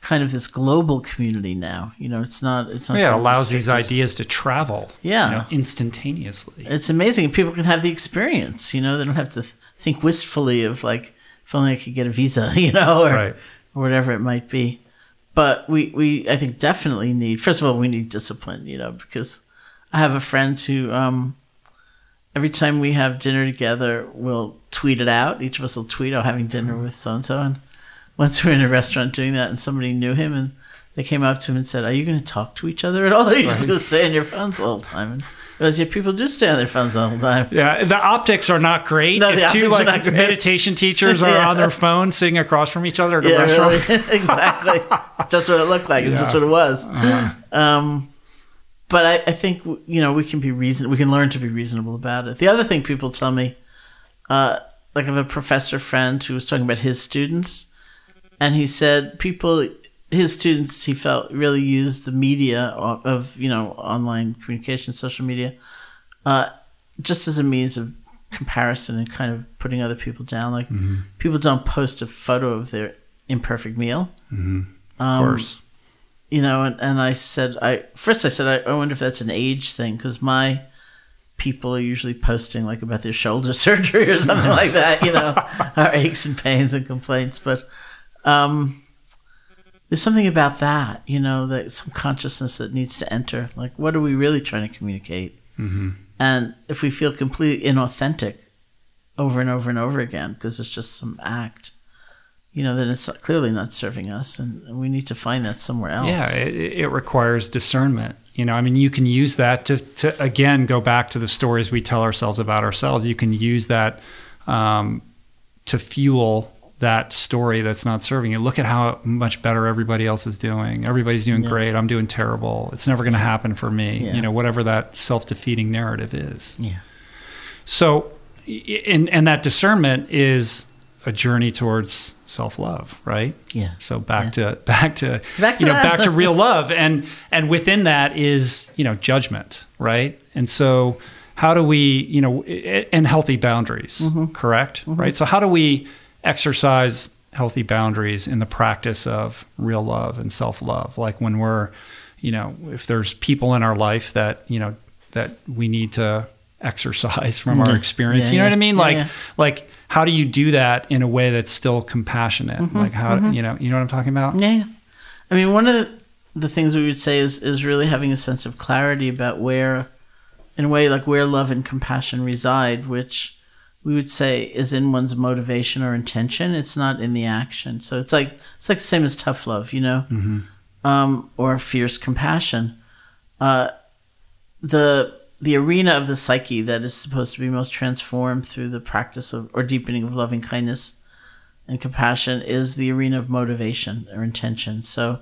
kind of this global community now. You know, it's not, it's not, yeah, it allows these ideas to travel, yeah, you know, instantaneously. It's amazing. People can have the experience, you know, they don't have to think wistfully of like, if only I could get a visa, you know, or, right. or whatever it might be. But we, we, I think definitely need, first of all, we need discipline, you know, because I have a friend who, um, every time we have dinner together, we'll tweet it out. Each of us will tweet, oh, having dinner mm-hmm. with so-and-so, and once we were in a restaurant doing that, and somebody knew him, and they came up to him and said, are you going to talk to each other at all? Or are you right. just going to stay on your phones the whole time? And because yeah, people do stay on their phones the whole time. Yeah, the optics are not great. No, the if optics two, like, are not great. Meditation teachers are yeah. on their phone sitting across from each other at a yeah, restaurant. Really. Exactly. It's just what it looked like. It's yeah. just what it was. Uh-huh. Um, but I, I think, you know, we can be reason. We can learn to be reasonable about it. The other thing people tell me, uh, like I have a professor friend who was talking about his students. And he said people, his students, he felt really used the media of, of you know, online communication, social media, uh, just as a means of comparison and kind of putting other people down. Like mm-hmm. people don't post a photo of their imperfect meal. Mm-hmm. Of um, course. You know, and, and I said, I first I said, I, I wonder if that's an age thing, because my people are usually posting like about their shoulder surgery or something like that, you know, our aches and pains and complaints. But... Um, there's something about that, you know, that some consciousness that needs to enter. Like, what are we really trying to communicate? Mm-hmm. And if we feel completely inauthentic over and over and over again, because it's just some act, you know, then it's clearly not serving us, and we need to find that somewhere else. Yeah, it, it requires discernment. You know, I mean, you can use that to, to, again, go back to the stories we tell ourselves about ourselves. You can use that um, to fuel that story that's not serving you. Look at how much better everybody else is doing. Everybody's doing yeah. great. I'm doing terrible. It's never going to happen for me. Yeah. You know, whatever that self-defeating narrative is. Yeah. So, and and that discernment is a journey towards self-love, right? Yeah. So back yeah. to back to back to you know that. back to real love, and and within that is, you know, judgment, right? And so, how do we, you know, and healthy boundaries, mm-hmm. correct, mm-hmm. right? So how do we exercise healthy boundaries in the practice of real love and self-love? Like when we're, you know, if there's people in our life that, you know, that we need to exercise from mm-hmm. our experience, yeah, you know yeah. what I mean? Like, yeah, yeah. like, how do you do that in a way that's still compassionate? Mm-hmm, like how, mm-hmm. you know, you know what I'm talking about? Yeah. I mean, one of the, the things we would say is, is really having a sense of clarity about where, in a way, like where love and compassion reside, which we would say is in one's motivation or intention. It's not in the action. So it's like, it's like the same as tough love, you know, mm-hmm. um, or fierce compassion. Uh, the, the arena of the psyche that is supposed to be most transformed through the practice of or deepening of loving kindness and compassion is the arena of motivation or intention. So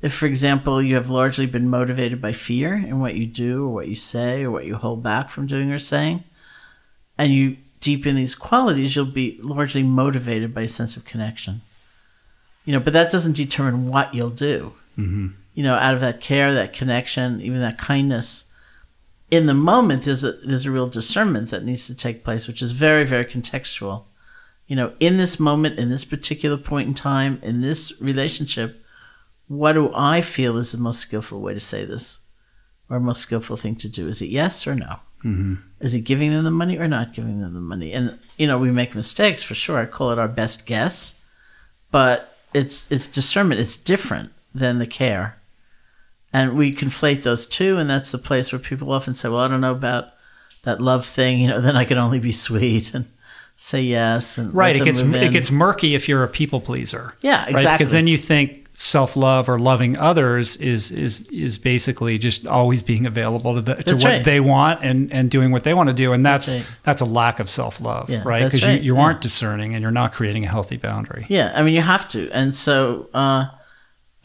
if, for example, you have largely been motivated by fear in what you do or what you say or what you hold back from doing or saying, and you deepen these qualities, you'll be largely motivated by a sense of connection. You know, but that doesn't determine what you'll do. Mm-hmm. You know, out of that care, that connection, even that kindness, in the moment, there's a there's a real discernment that needs to take place, which is very, very contextual. You know, in this moment, in this particular point in time, in this relationship, what do I feel is the most skillful way to say this, or most skillful thing to do? Is it yes or no? Mm-hmm. Is it giving them the money or not giving them the money? And you know, we make mistakes for sure. I call it our best guess, but it's it's discernment. It's different than the care. And we conflate those two, and that's the place where people often say, well, I don't know about that love thing, you know, then I can only be sweet and say yes. And right, it gets it gets murky if you're a people pleaser. Yeah, exactly. Right? Because then you think self-love or loving others is is is basically just always being available to, the, to what right. they want and, and doing what they want to do, and that's that's, right. that's a lack of self-love, yeah, right? Because right. you, you yeah. aren't discerning, and you're not creating a healthy boundary. Yeah, I mean, you have to. And so uh,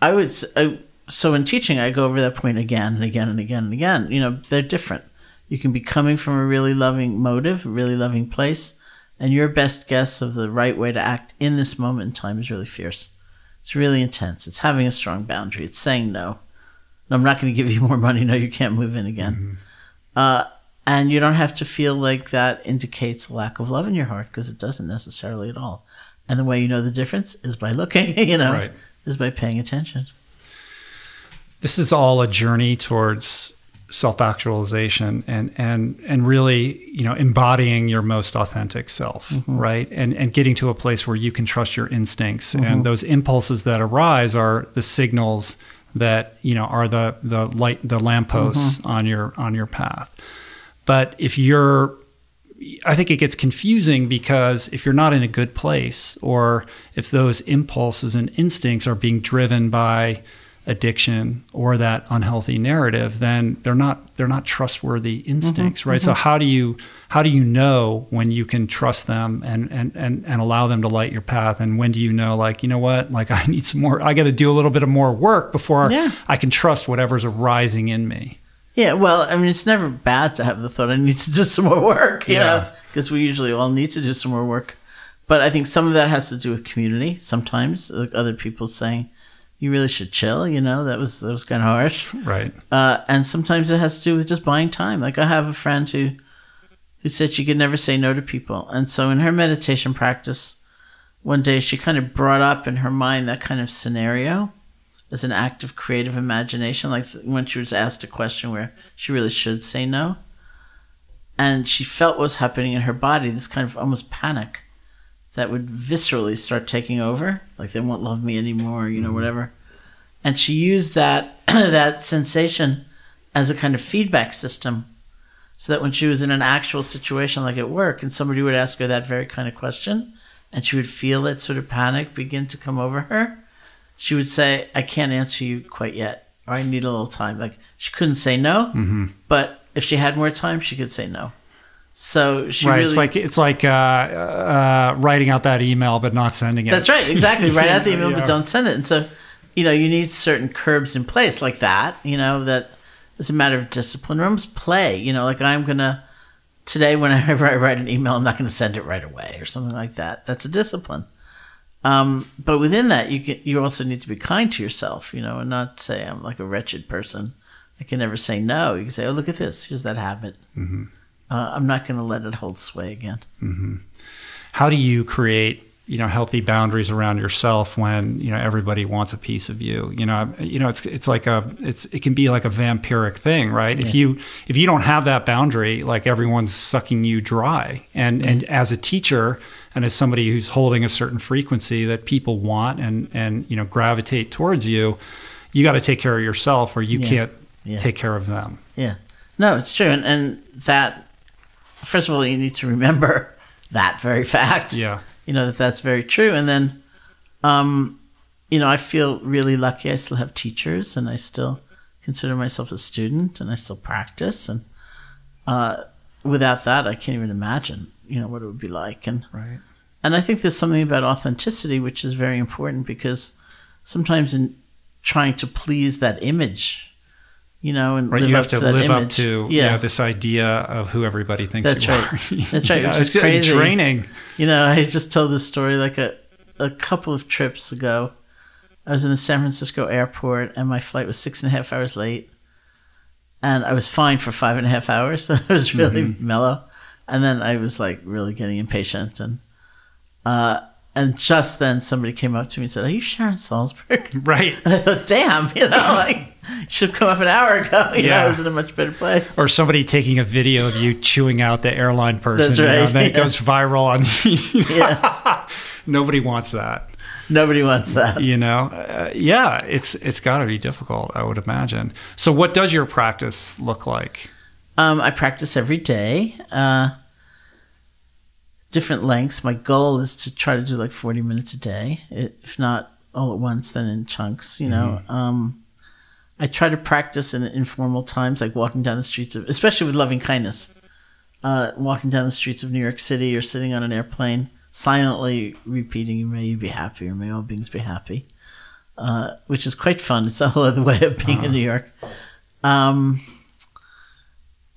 I would say... So in teaching, I go over that point again and again and again and again. You know, they're different. You can be coming from a really loving motive, a really loving place, and your best guess of the right way to act in this moment in time is really fierce. It's really intense. It's having a strong boundary. It's saying no. No, I'm not going to give you more money. No, you can't move in again. Mm-hmm. Uh, and you don't have to feel like that indicates a lack of love in your heart, because it doesn't necessarily at all. And the way you know the difference is by looking, you know, right. is by paying attention. This is all a journey towards self-actualization and and and really, you know, embodying your most authentic self, mm-hmm. right? And and getting to a place where you can trust your instincts, mm-hmm. and those impulses that arise are the signals that, you know, are the the light the lampposts mm-hmm. on your on your path. But if you're I think it gets confusing, because if you're not in a good place, or if those impulses and instincts are being driven by addiction or that unhealthy narrative, then they're not they're not trustworthy instincts, mm-hmm, right? Mm-hmm. So how do you how do you know when you can trust them and, and and and allow them to light your path, and when do you know, like, you know what, like I need some more, I got to do a little bit of more work before yeah. I can trust whatever's arising in me? Yeah, well, I mean, it's never bad to have the thought I need to do some more work, you yeah. know, because we usually all need to do some more work. But I think some of that has to do with community sometimes, like other people saying, you really should chill, you know, that was that was kind of harsh. Right. Uh, and sometimes it has to do with just buying time. Like I have a friend who who said she could never say no to people. And so in her meditation practice, one day she kind of brought up in her mind that kind of scenario as an act of creative imagination, like when she was asked a question where she really should say no. And she felt what was happening in her body, this kind of almost panic that would viscerally start taking over, like they won't love me anymore, you know, whatever. And she used that that sensation as a kind of feedback system, so that when she was in an actual situation like at work and somebody would ask her that very kind of question and she would feel that sort of panic begin to come over her, she would say, I can't answer you quite yet, or I need a little time. Like she couldn't say no, mm-hmm. but if she had more time, she could say no. So she right, really, it's like it's like uh, uh, writing out that email but not sending it. That's right, exactly. Write out the email yeah. but don't send it. And so, you know, you need certain curbs in place like that. You know, that it's a matter of discipline. Rooms play. You know, like I'm gonna today whenever I write an email, I'm not gonna send it right away or something like that. That's a discipline. Um, but within that, you can, you also need to be kind to yourself. You know, and not say I'm like a wretched person. I can never say no. You can say, oh, look at this. Here's that habit. Mm-hmm. Uh, I'm not going to let it hold sway again. Mm-hmm. How do you create you know, healthy boundaries around yourself when, you know, everybody wants a piece of you. You know, you know, it's it's like a it's it can be like a vampiric thing, right? Yeah. If you if you don't have that boundary, like everyone's sucking you dry. And mm-hmm. and as a teacher and as somebody who's holding a certain frequency that people want and and you know gravitate towards you, you got to take care of yourself, or you yeah. can't yeah. take care of them. Yeah, no, it's true, and and that first of all, you need to remember that very fact. Yeah. You know, that that's very true. And then, um, you know, I feel really lucky. I still have teachers, and I still consider myself a student, and I still practice. And uh, without that, I can't even imagine, you know, what it would be like. And right. and I think there's something about authenticity, which is very important, because sometimes in trying to please that image, you know, and right, live you have up to, to live image. Up to yeah. you know, this idea of who everybody thinks that's you right. are. That's right. Yeah, which it's is crazy. Draining. You know, I just told this story like a, a couple of trips ago. I was in the San Francisco airport, and my flight was six and a half hours late, and I was fine for five and a half hours. So I was really mm-hmm. mellow, and then I was like really getting impatient, and uh, and just then somebody came up to me and said, "Are you Sharon Salzberg?" Right. And I thought, damn, you know, like. Should have come up an hour ago. You yeah. know, I was in a much better place. Or somebody taking a video of you chewing out the airline person. That's right. You know, and then yeah. it goes viral on yeah. Nobody wants that. Nobody wants that. You know? Uh, yeah, it's it's got to be difficult, I would imagine. So what does your practice look like? Um, I practice every day. Uh, different lengths. My goal is to try to do like forty minutes a day. If not all at once, then in chunks, you know? Mm. Um I try to practice in informal times, like walking down the streets of, especially with loving kindness, uh, walking down the streets of New York City or sitting on an airplane, silently repeating, "You may you be happy," or "May all beings be happy," uh, which is quite fun. It's a whole other way of being uh-huh. in New York. Um,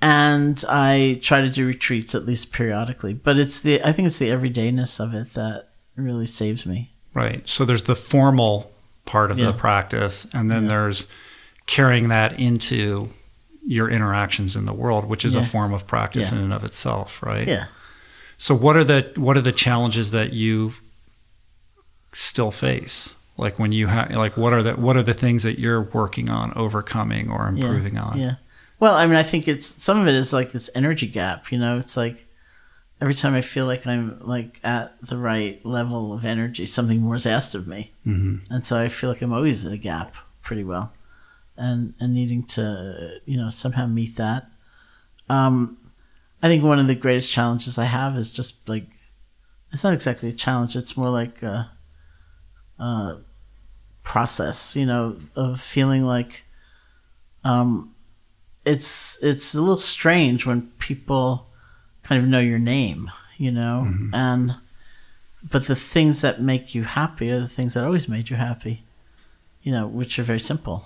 and I try to do retreats at least periodically, but it's the I think it's the everydayness of it that really saves me. Right. So there's the formal part of yeah. the practice, and then yeah. there's carrying that into your interactions in the world, which is yeah. a form of practice yeah. in and of itself, right? Yeah. So what are the what are the challenges that you still face? Like when you ha- like what are the what are the things that you're working on overcoming or improving yeah. on? Yeah. Well, I mean, I think it's some of it is like this energy gap, you know, it's like every time I feel like I'm like at the right level of energy, something more is asked of me. Mm-hmm. And so I feel like I'm always in a gap pretty well. And, and needing to, you know, somehow meet that. Um, I think one of the greatest challenges I have is just like, it's not exactly a challenge. It's more like a, a process, you know, of feeling like um, it's it's a little strange when people kind of know your name, you know, mm-hmm. and but the things that make you happy are the things that always made you happy, you know, which are very simple.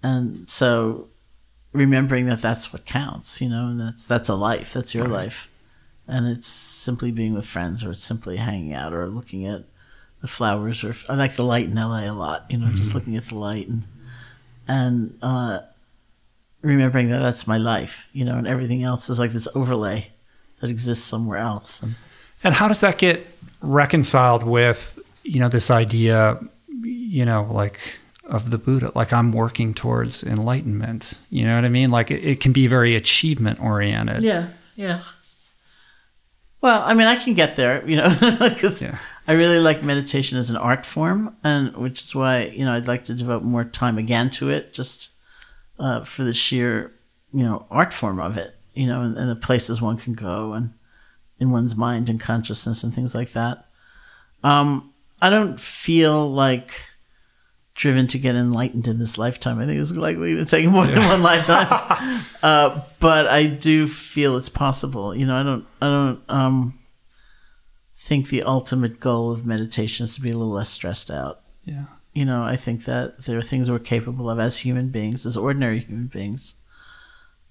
And so remembering that that's what counts, you know, and that's that's a life, that's your life. And it's simply being with friends, or it's simply hanging out, or looking at the flowers, or I like the light in L A a lot, you know, mm-hmm. just looking at the light and and uh, remembering that that's my life, you know, and everything else is like this overlay that exists somewhere else. And, and how does that get reconciled with, you know, this idea, you know, like of the Buddha, like I'm working towards enlightenment, you know what I mean? Like it, it can be very achievement oriented. Yeah, yeah. Well, I mean, I can get there, you know, because yeah. I really like meditation as an art form, and which is why, you know, I'd like to devote more time again to it, just uh, for the sheer, you know, art form of it, you know, and, and the places one can go and in one's mind and consciousness and things like that. Um, I don't feel like driven to get enlightened in this lifetime. I think it's likely to take more yeah. than one lifetime. uh, but I do feel it's possible. You know, I don't I don't um, think the ultimate goal of meditation is to be a little less stressed out. Yeah. You know, I think that there are things we're capable of as human beings, as ordinary human beings,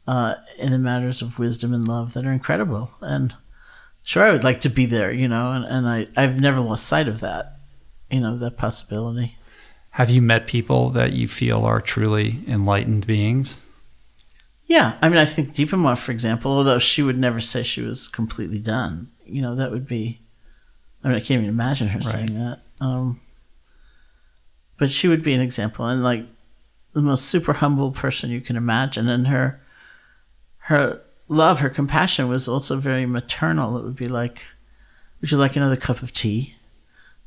uh, in the matters of wisdom and love that are incredible. And sure, I would like to be there, you know, and, and I, I've never lost sight of that, you know, that possibility. Have you met people that you feel are truly enlightened beings? Yeah. I mean, I think Deepa Ma, for example, although she would never say she was completely done, you know, that would be I mean, I can't even imagine her right. saying that. Um, but she would be an example, and like the most super humble person you can imagine. And her, her love, her compassion was also very maternal. It would be like, would you like another cup of tea?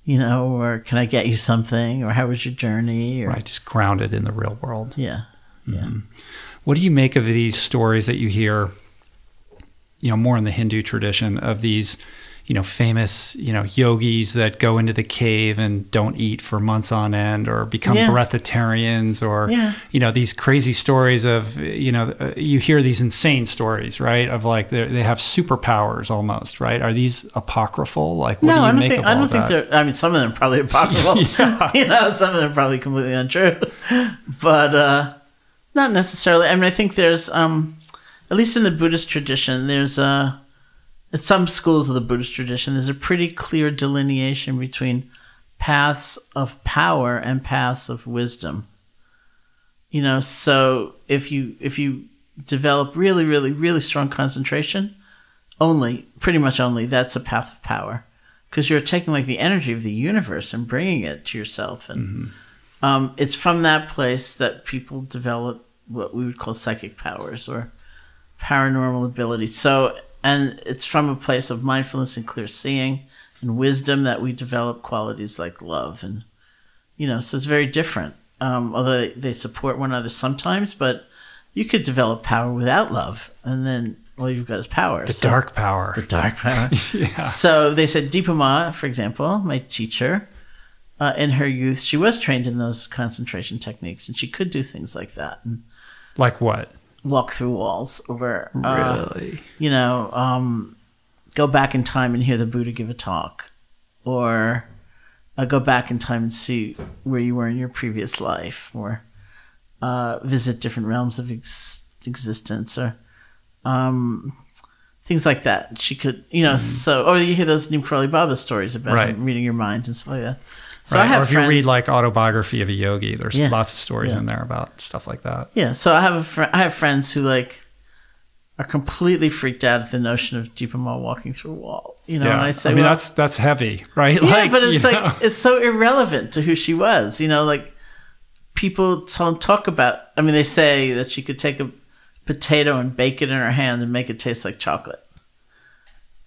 You know, or can I get you something? Or how was your journey? Or, right, just grounded in the real world. Yeah, yeah. Mm-hmm. What do you make of these stories that you hear, you know, more in the Hindu tradition of these, you know, famous, you know, yogis that go into the cave and don't eat for months on end, or become yeah. breatharians, or, yeah. you know, these crazy stories of, you know, you hear these insane stories, right? Of like, they have superpowers almost, right? Are these apocryphal? Like, what no, do you I don't make think, of all I don't that? think they're, I mean, some of them are probably apocryphal, yeah. you know, some of them are probably completely untrue, but, uh, not necessarily. I mean, I think there's, um, at least in the Buddhist tradition, there's a, at some schools of the Buddhist tradition, there's a pretty clear delineation between paths of power and paths of wisdom. You know, so if you, if you develop really, really, really strong concentration, only, pretty much only, that's a path of power. Because you're taking like the energy of the universe and bringing it to yourself. And mm-hmm. um, it's from that place that people develop what we would call psychic powers or paranormal ability. So, and it's from a place of mindfulness and clear seeing and wisdom that we develop qualities like love. And, you know, so it's very different, um, although they support one another sometimes, but you could develop power without love. And then all you've got is power. The so, dark power. The dark power. yeah. So they said Deepa Ma, for example, my teacher, uh, in her youth, she was trained in those concentration techniques and she could do things like that. And, like what? Walk through walls, or uh, really, you know, um, go back in time and hear the Buddha give a talk, or uh, go back in time and see where you were in your previous life, or uh, visit different realms of ex- existence, or um, things like that. She could, you know, mm. so or you hear those Neem Karoli Baba stories about right. reading your mind and stuff like that. So right. I have or if friends, you read like Autobiography of a Yogi, there's yeah, lots of stories yeah. in there about stuff like that. Yeah. So I have a fr- I have friends who like are completely freaked out at the notion of Deepa Ma walking through a wall. You know, yeah. and I say, I mean, well, that's that's heavy, right? Yeah, like, but it's like know? it's so irrelevant to who she was. You know, like people don't talk about. I mean, they say that she could take a potato and bake it in her hand and make it taste like chocolate.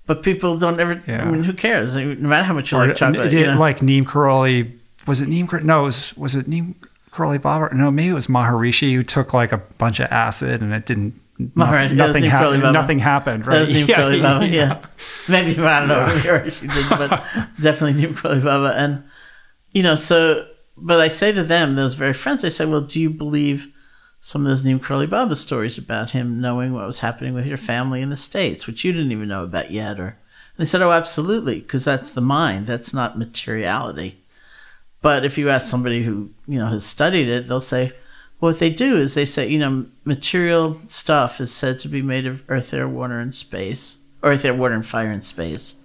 But people don't ever, yeah. I mean, who cares? No matter how much you or like chocolate. It, it, you know? Like Neem Karoli, was it Neem Karoli? No, it was, was it Neem Karoli Baba? No, maybe it was Maharishi who took like a bunch of acid and it didn't, Maharishi, nothing, nothing, happened, nothing happened, right? That was Neem yeah, Karoli Baba, yeah. yeah. Maybe, I don't know yeah. if Maharishi did, but definitely Neem Karoli Baba. And, you know, so, but I say to them, those very friends, I say, well, do you believe some of those Neem Karoli Baba stories about him knowing what was happening with your family in the States, which you didn't even know about yet? Or they said, oh, absolutely, because that's the mind. That's not materiality. But if you ask somebody who, you know, has studied it, they'll say, well, what they do is they say, you know, material stuff is said to be made of earth, air, water, and space, earth, air, water, and fire and space,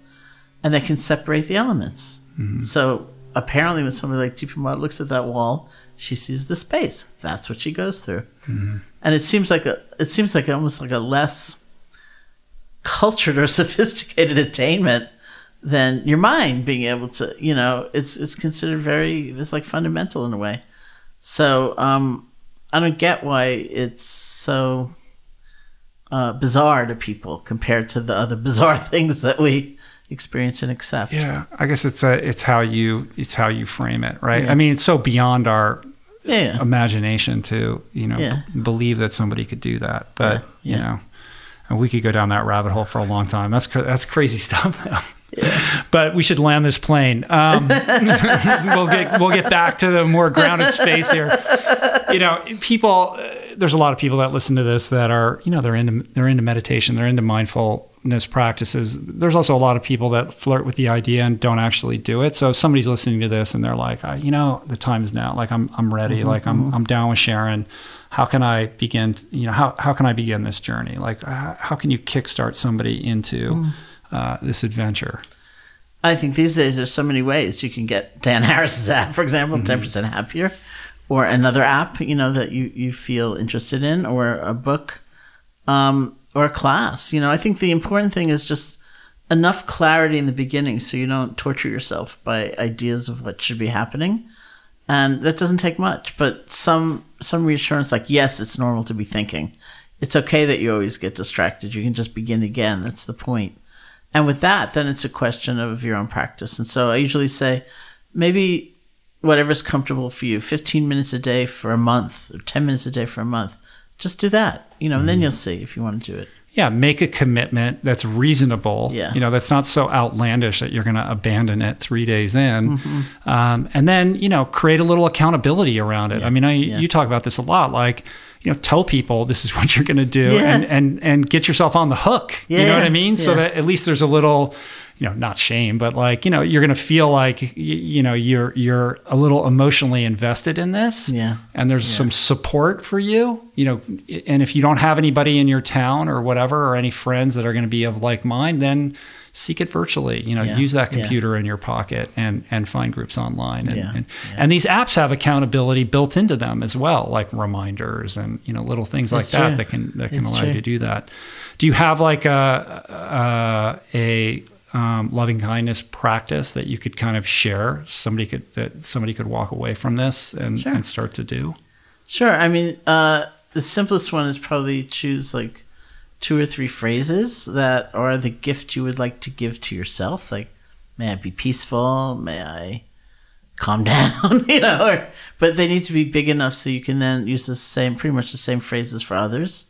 and they can separate the elements. Mm-hmm. So apparently when somebody like Deepa Ma looks at that wall, she sees the space. That's what she goes through, mm-hmm. and it seems like a, it seems like almost like a less cultured or sophisticated attainment than your mind being able to, you know, it's it's considered very, it's like fundamental in a way. So um, I don't get why it's so uh, bizarre to people compared to the other bizarre things that we experience and accept. Yeah, I guess it's a, it's how you it's how you frame it, right? Yeah. I mean, it's so beyond our yeah. imagination to, you know, yeah. b- believe that somebody could do that. But, yeah. Yeah. you know, and we could go down that rabbit hole for a long time. That's cr- that's crazy stuff. Yeah. But we should land this plane. Um, we'll get we'll get back to the more grounded space here. You know, people, uh, there's a lot of people that listen to this that are, you know, they're into they're into meditation, they're into mindfulness practices. There's also a lot of people that flirt with the idea and don't actually do it. So if somebody's listening to this and they're like, I, you know, the time is now. Like I'm I'm ready. Mm-hmm. Like I'm I'm down with Sharon. How can I begin? You know, how how can I begin this journey? Like how, how can you kickstart somebody into mm. Uh, this adventure? I think these days there's so many ways you can get Dan Harris's app, for example, mm-hmm. ten percent Happier, or another app, you know, that you, you feel interested in, or a book, um, or a class. You know, I think the important thing is just enough clarity in the beginning so you don't torture yourself by ideas of what should be happening. And that doesn't take much, but some some reassurance, like, yes, it's normal to be thinking. It's okay that you always get distracted. You can just begin again. That's the point. And with that, then it's a question of your own practice. And so I usually say, maybe whatever's comfortable for you, fifteen minutes a day for a month, or ten minutes a day for a month, just do that, you know, and mm. then you'll see if you want to do it. Yeah, make a commitment that's reasonable. Yeah. You know, that's not so outlandish that you're going to abandon it three days in. Mm-hmm. Um, and then, you know, create a little accountability around it. Yeah. I mean, I, yeah. you talk about this a lot, like, you know, tell people this is what you're going to do yeah. and, and, and get yourself on the hook. Yeah. You know what I mean? Yeah. So that at least there's a little, you know, not shame, but like, you know, you're going to feel like, you, you know, you're, you're a little emotionally invested in this. Yeah. And there's yeah. some support for you, you know, and if you don't have anybody in your town or whatever, or any friends that are going to be of like mind, then seek it virtually, you know, yeah. use that computer yeah. in your pocket and, and find groups online. And, yeah. And, yeah. and these apps have accountability built into them as well, like reminders and, you know, little things That's like true. that that can, that can it's allow true. you to do that. Do you have like a, a, a um, loving kindness practice that you could kind of share? Somebody could, that somebody could walk away from this and, sure. and start to do? Sure. I mean, uh, the simplest one is probably choose like two or three phrases that are the gift you would like to give to yourself. Like, may I be peaceful? May I calm down? you know, or, but they need to be big enough so you can then use the same, pretty much the same phrases for others.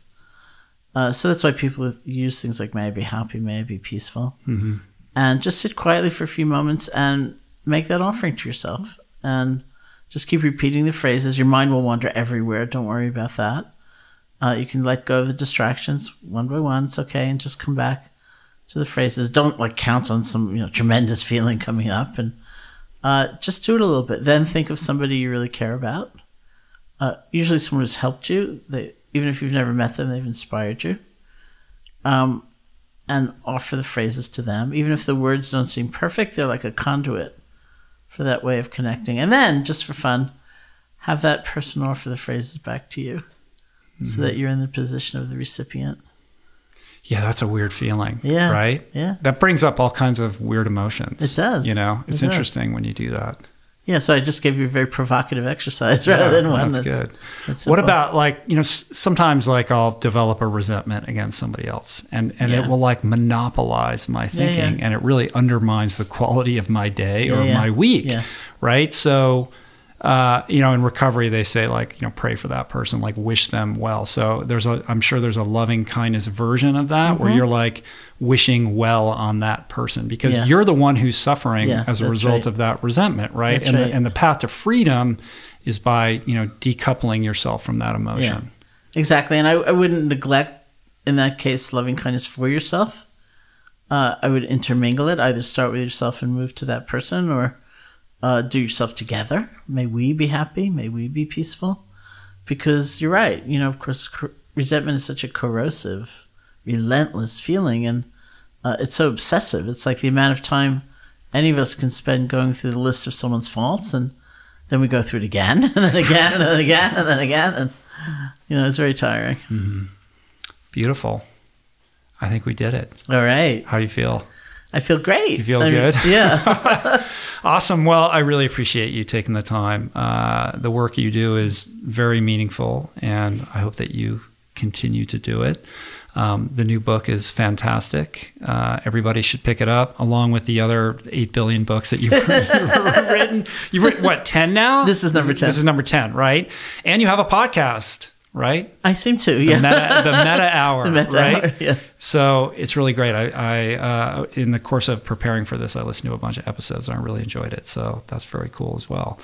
Uh, so that's why people use things like, may I be happy? May I be peaceful? Mm-hmm. And just sit quietly for a few moments and make that offering to yourself. And just keep repeating the phrases. Your mind will wander everywhere. Don't worry about that. Uh, you can let go of the distractions one by one. It's okay. And just come back to the phrases. Don't like count on some, you know, tremendous feeling coming up, and uh, just do it a little bit. Then think of somebody you really care about. Uh, usually someone who's helped you. They, even if you've never met them, they've inspired you. Um, and offer the phrases to them. Even if the words don't seem perfect, they're like a conduit for that way of connecting. And then just for fun, have that person offer the phrases back to you. So that you're in the position of the recipient. Yeah, that's a weird feeling, yeah, right? Yeah. That brings up all kinds of weird emotions. It does. You know, it's it interesting when you do that. Yeah, so I just gave you a very provocative exercise rather yeah, than one that's... that's good. That's what about like, you know, sometimes like I'll develop a resentment against somebody else and, and yeah. it will like monopolize my thinking yeah, yeah. and it really undermines the quality of my day yeah, or yeah. my week, yeah. right? So... Uh, you know, in recovery, they say like, you know, pray for that person, like wish them well. So there's a, I'm sure there's a loving kindness version of that mm-hmm. where you're like wishing well on that person because yeah. you're the one who's suffering yeah, as a result right. of that resentment, right? That's and right. The, and the path to freedom is by, you know, decoupling yourself from that emotion. Yeah. Exactly. And I, I wouldn't neglect, in that case, loving kindness for yourself. Uh, I would intermingle it, either start with yourself and move to that person or Uh, do yourself together. May we be happy. May we be peaceful. Because you're right. You know, of course, cor- resentment is such a corrosive, relentless feeling. And uh, it's so obsessive. It's like the amount of time any of us can spend going through the list of someone's faults. And then we go through it again, and then again, and then again, and then again. And, you know, it's very tiring. Mm-hmm. Beautiful. I think we did it. All right. How do you feel? I feel great. You feel I'm, good? Yeah. Awesome. Well, I really appreciate you taking the time. Uh, the work you do is very meaningful, and I hope that you continue to do it. Um, the new book is fantastic. Uh, everybody should pick it up, along with the other eight billion books that you've written. You've written, what, ten now? This is number ten. This is number ten, right? And you have a podcast. Right? I seem to, yeah. The Meta, the meta Hour, the meta right? Hour, yeah. So it's really great. I, I uh, in the course of preparing for this, I listened to a bunch of episodes and I really enjoyed it. So that's very cool as well.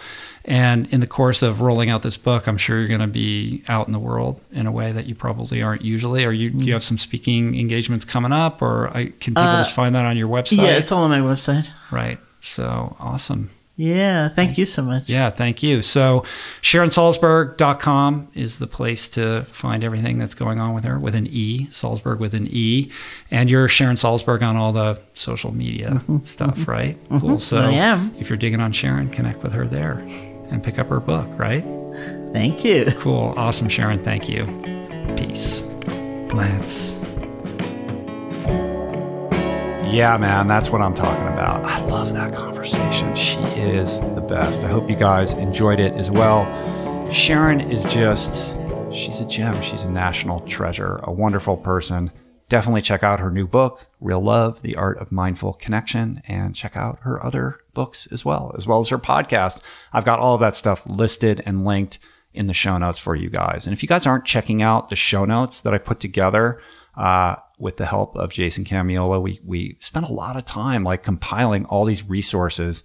And in the course of rolling out this book, I'm sure you're going to be out in the world in a way that you probably aren't usually. Or you, mm. you have some speaking engagements coming up, or I, can people uh, just find that on your website? Yeah, it's all on my website. Right. So awesome. Yeah, thank you so much. Yeah, thank you. So sharon salzberg dot com is the place to find everything that's going on with her, with an E, Salzberg with an E. And you're Sharon Salzberg on all the social media mm-hmm. stuff, right? Mm-hmm. Cool. So I am. If you're digging on Sharon, connect with her there and pick up her book, right? Thank you. Cool. Awesome, Sharon. Thank you. Peace. Let's... Yeah, man, that's what I'm talking about. I love that conversation. She is the best. I hope you guys enjoyed it as well. Sharon is just, she's a gem. She's a national treasure, a wonderful person. Definitely check out her new book, Real Love: The Art of Mindful Connection, and check out her other books as well, as well as her podcast. I've got all of that stuff listed and linked in the show notes for you guys. And if you guys aren't checking out the show notes that I put together, uh, with the help of Jason Camiola, we, we spent a lot of time like compiling all these resources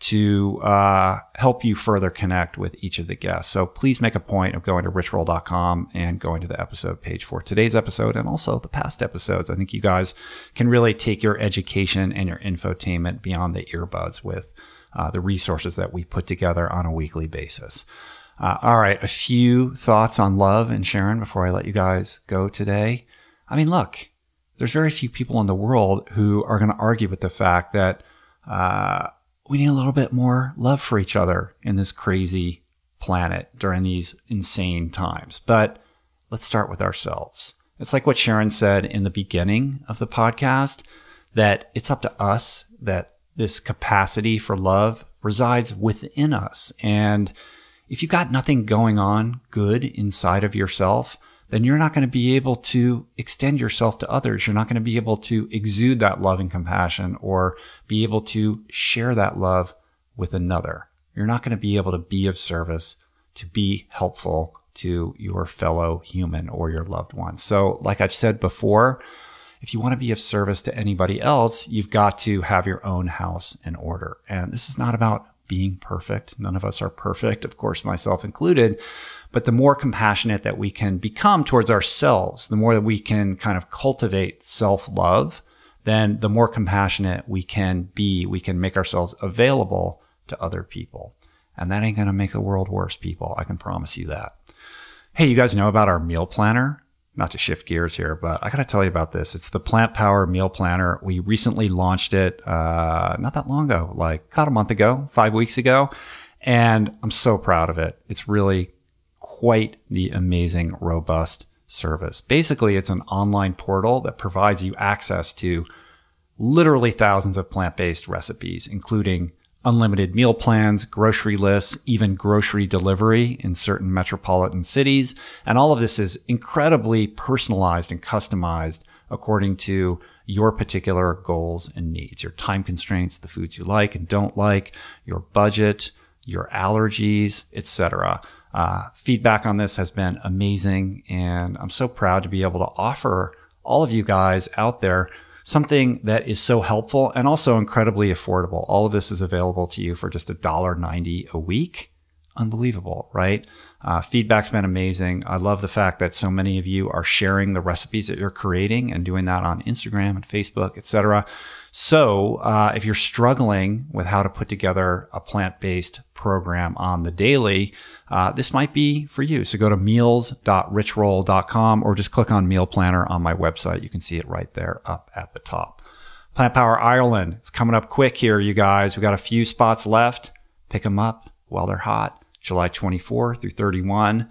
to uh, help you further connect with each of the guests. So please make a point of going to rich roll dot com and going to the episode page for today's episode and also the past episodes. I think you guys can really take your education and your infotainment beyond the earbuds with uh, the resources that we put together on a weekly basis. Uh, all right, a few thoughts on love and Sharon before I let you guys go today. I mean, look, there's very few people in the world who are going to argue with the fact that uh, we need a little bit more love for each other in this crazy planet during these insane times. But let's start with ourselves. It's like what Sharon said in the beginning of the podcast, that it's up to us, that this capacity for love resides within us. And if you've got nothing going on good inside of yourself, then you're not going to be able to extend yourself to others. You're not going to be able to exude that love and compassion or be able to share that love with another. You're not going to be able to be of service, to be helpful to your fellow human or your loved one. So like I've said before, if you want to be of service to anybody else, you've got to have your own house in order. And this is not about being perfect. None of us are perfect, of course, myself included. But the more compassionate that we can become towards ourselves, the more that we can kind of cultivate self-love, then the more compassionate we can be. We can make ourselves available to other people. And that ain't going to make the world worse, people. I can promise you that. Hey, you guys know about our meal planner? Not to shift gears here, but I got to tell you about this. It's the Plant Power Meal Planner. We recently launched it uh, not that long ago, like about a month ago, five weeks ago. And I'm so proud of it. It's really quite the amazing, robust service. Basically, it's an online portal that provides you access to literally thousands of plant-based recipes, including unlimited meal plans, grocery lists, even grocery delivery in certain metropolitan cities. And all of this is incredibly personalized and customized according to your particular goals and needs, your time constraints, the foods you like and don't like, your budget, your allergies, et cetera. Uh, feedback on this has been amazing. And I'm so proud to be able to offer all of you guys out there something that is so helpful and also incredibly affordable. All of this is available to you for just one dollar ninety a week. Unbelievable, right? Uh, feedback's been amazing. I love the fact that so many of you are sharing the recipes that you're creating and doing that on Instagram and Facebook, et cetera. So uh, if you're struggling with how to put together a plant-based program on the daily, uh, this might be for you. So go to meals dot rich roll dot com or just click on Meal Planner on my website. You can see it right there up at the top. Plant Power Ireland, it's coming up quick here, you guys. We got a few spots left. Pick them up while they're hot. July twenty-fourth through thirty-first,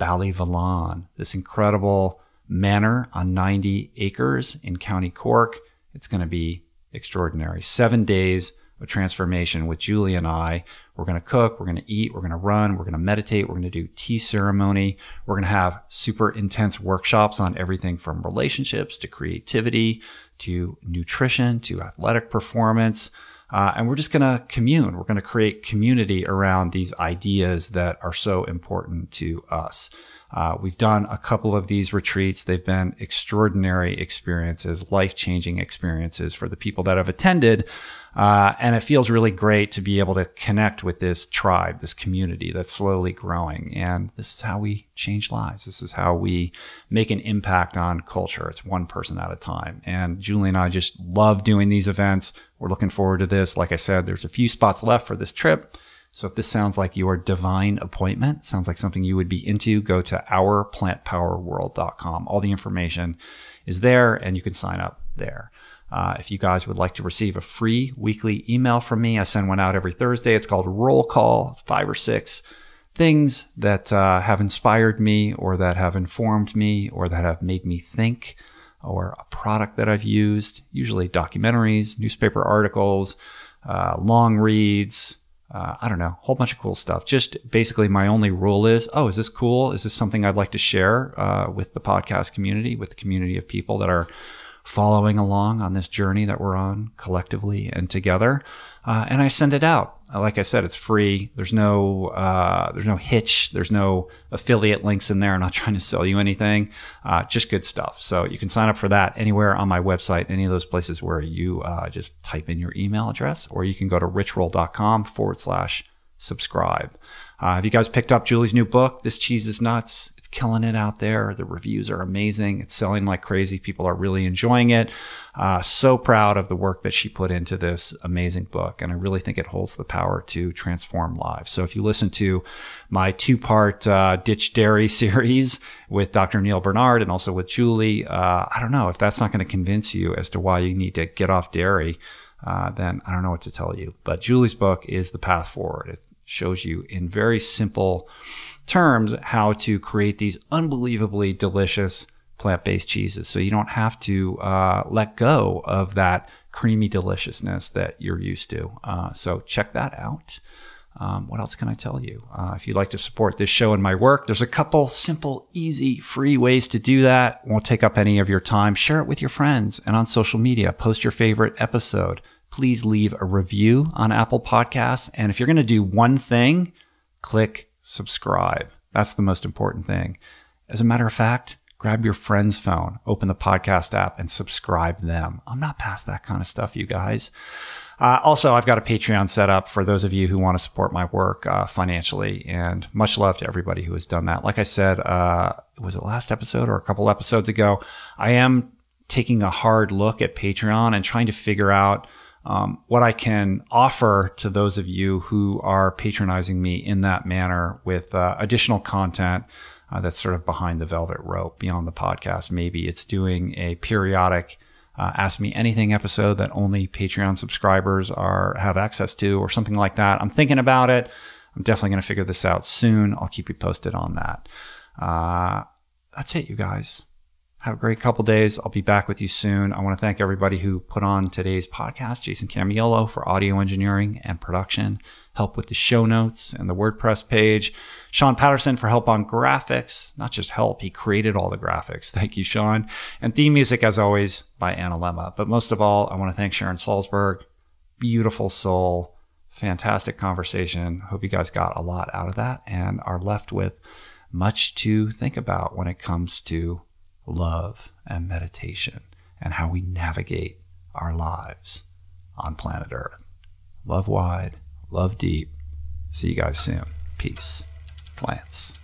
Ballyvillan, this incredible manor on ninety acres in County Cork. It's going to be extraordinary. Seven days of transformation with Julie and I. We're going to cook, we're going to eat, we're going to run, we're going to meditate, we're going to do tea ceremony. We're going to have super intense workshops on everything from relationships to creativity to nutrition to athletic performance. Uh, and we're just going to commune. We're going to create community around these ideas that are so important to us. Uh, we've done a couple of these retreats. They've been extraordinary experiences, life-changing experiences for the people that have attended. Uh, and it feels really great to be able to connect with this tribe, this community that's slowly growing. And this is how we change lives. This is how we make an impact on culture. It's one person at a time. And Julie and I just love doing these events. We're looking forward to this. Like I said, there's a few spots left for this trip. So if this sounds like your divine appointment, sounds like something you would be into, go to our plant power world dot com. All the information is there and you can sign up there. Uh, if you guys would like to receive a free weekly email from me, I send one out every Thursday. It's called Roll Call, five or six things that uh, have inspired me or that have informed me or that have made me think. or a product that I've used, usually documentaries, newspaper articles, uh, long reads, uh, I don't know, a whole bunch of cool stuff. Just basically my only rule is, oh, is this cool? Is this something I'd like to share uh, with the podcast community, with the community of people that are following along on this journey that we're on collectively and together? Uh, and I send it out. Like I said, it's free. There's no uh, there's no hitch. There's no affiliate links in there. I'm not trying to sell you anything. Uh, just good stuff. So you can sign up for that anywhere on my website, any of those places where you uh, just type in your email address, or you can go to richroll.com forward slash subscribe. Uh, have you guys picked up Julie's new book, This Cheese is Nuts? It's killing it out there. The reviews are amazing. It's selling like crazy. People are really enjoying it. Uh, so proud of the work that she put into this amazing book. And I really think it holds the power to transform lives. So if you listen to my two-part uh, Ditch Dairy series with Doctor Neil Bernard and also with Julie, uh, I don't know if that's not going to convince you as to why you need to get off dairy, uh, then I don't know what to tell you. But Julie's book is the path forward. It shows you in very simple terms how to create these unbelievably delicious plant-based cheeses, so you don't have to uh, let go of that creamy deliciousness that you're used to. Uh, so check that out. Um, what else can I tell you? Uh, if you'd like to support this show and my work, there's a couple simple, easy, free ways to do that. Won't take up any of your time. Share it with your friends and on social media. Post your favorite episode. Please leave a review on Apple Podcasts. And if you're going to do one thing, click subscribe. That's the most important thing. As a matter of fact, grab your friend's phone, open the podcast app, and subscribe them. I'm not past that kind of stuff, you guys. Uh, also, I've got a Patreon set up for those of you who want to support my work uh, financially, and much love to everybody who has done that. Like I said, uh, was it last episode or a couple episodes ago? I am taking a hard look at Patreon and trying to figure out Um, what I can offer to those of you who are patronizing me in that manner with uh, additional content uh, that's sort of behind the velvet rope beyond the podcast. Maybe it's doing a periodic uh, Ask Me Anything episode that only Patreon subscribers are have access to, or something like that. I'm thinking about it. I'm definitely going to figure this out soon. I'll keep you posted on that. Uh, that's it, you guys. Have a great couple days. I'll be back with you soon. I want to thank everybody who put on today's podcast. Jason Camiello for audio engineering and production, help with the show notes and the WordPress page. Sean Patterson for help on graphics. Not just help, he created all the graphics. Thank you, Sean. And theme music, as always, by Anna Lemma. But most of all, I want to thank Sharon Salzberg. Beautiful soul. Fantastic conversation. Hope you guys got a lot out of that and are left with much to think about when it comes to love and meditation and how we navigate our lives on planet Earth. Love wide, love deep. See you guys soon. Peace. Plants.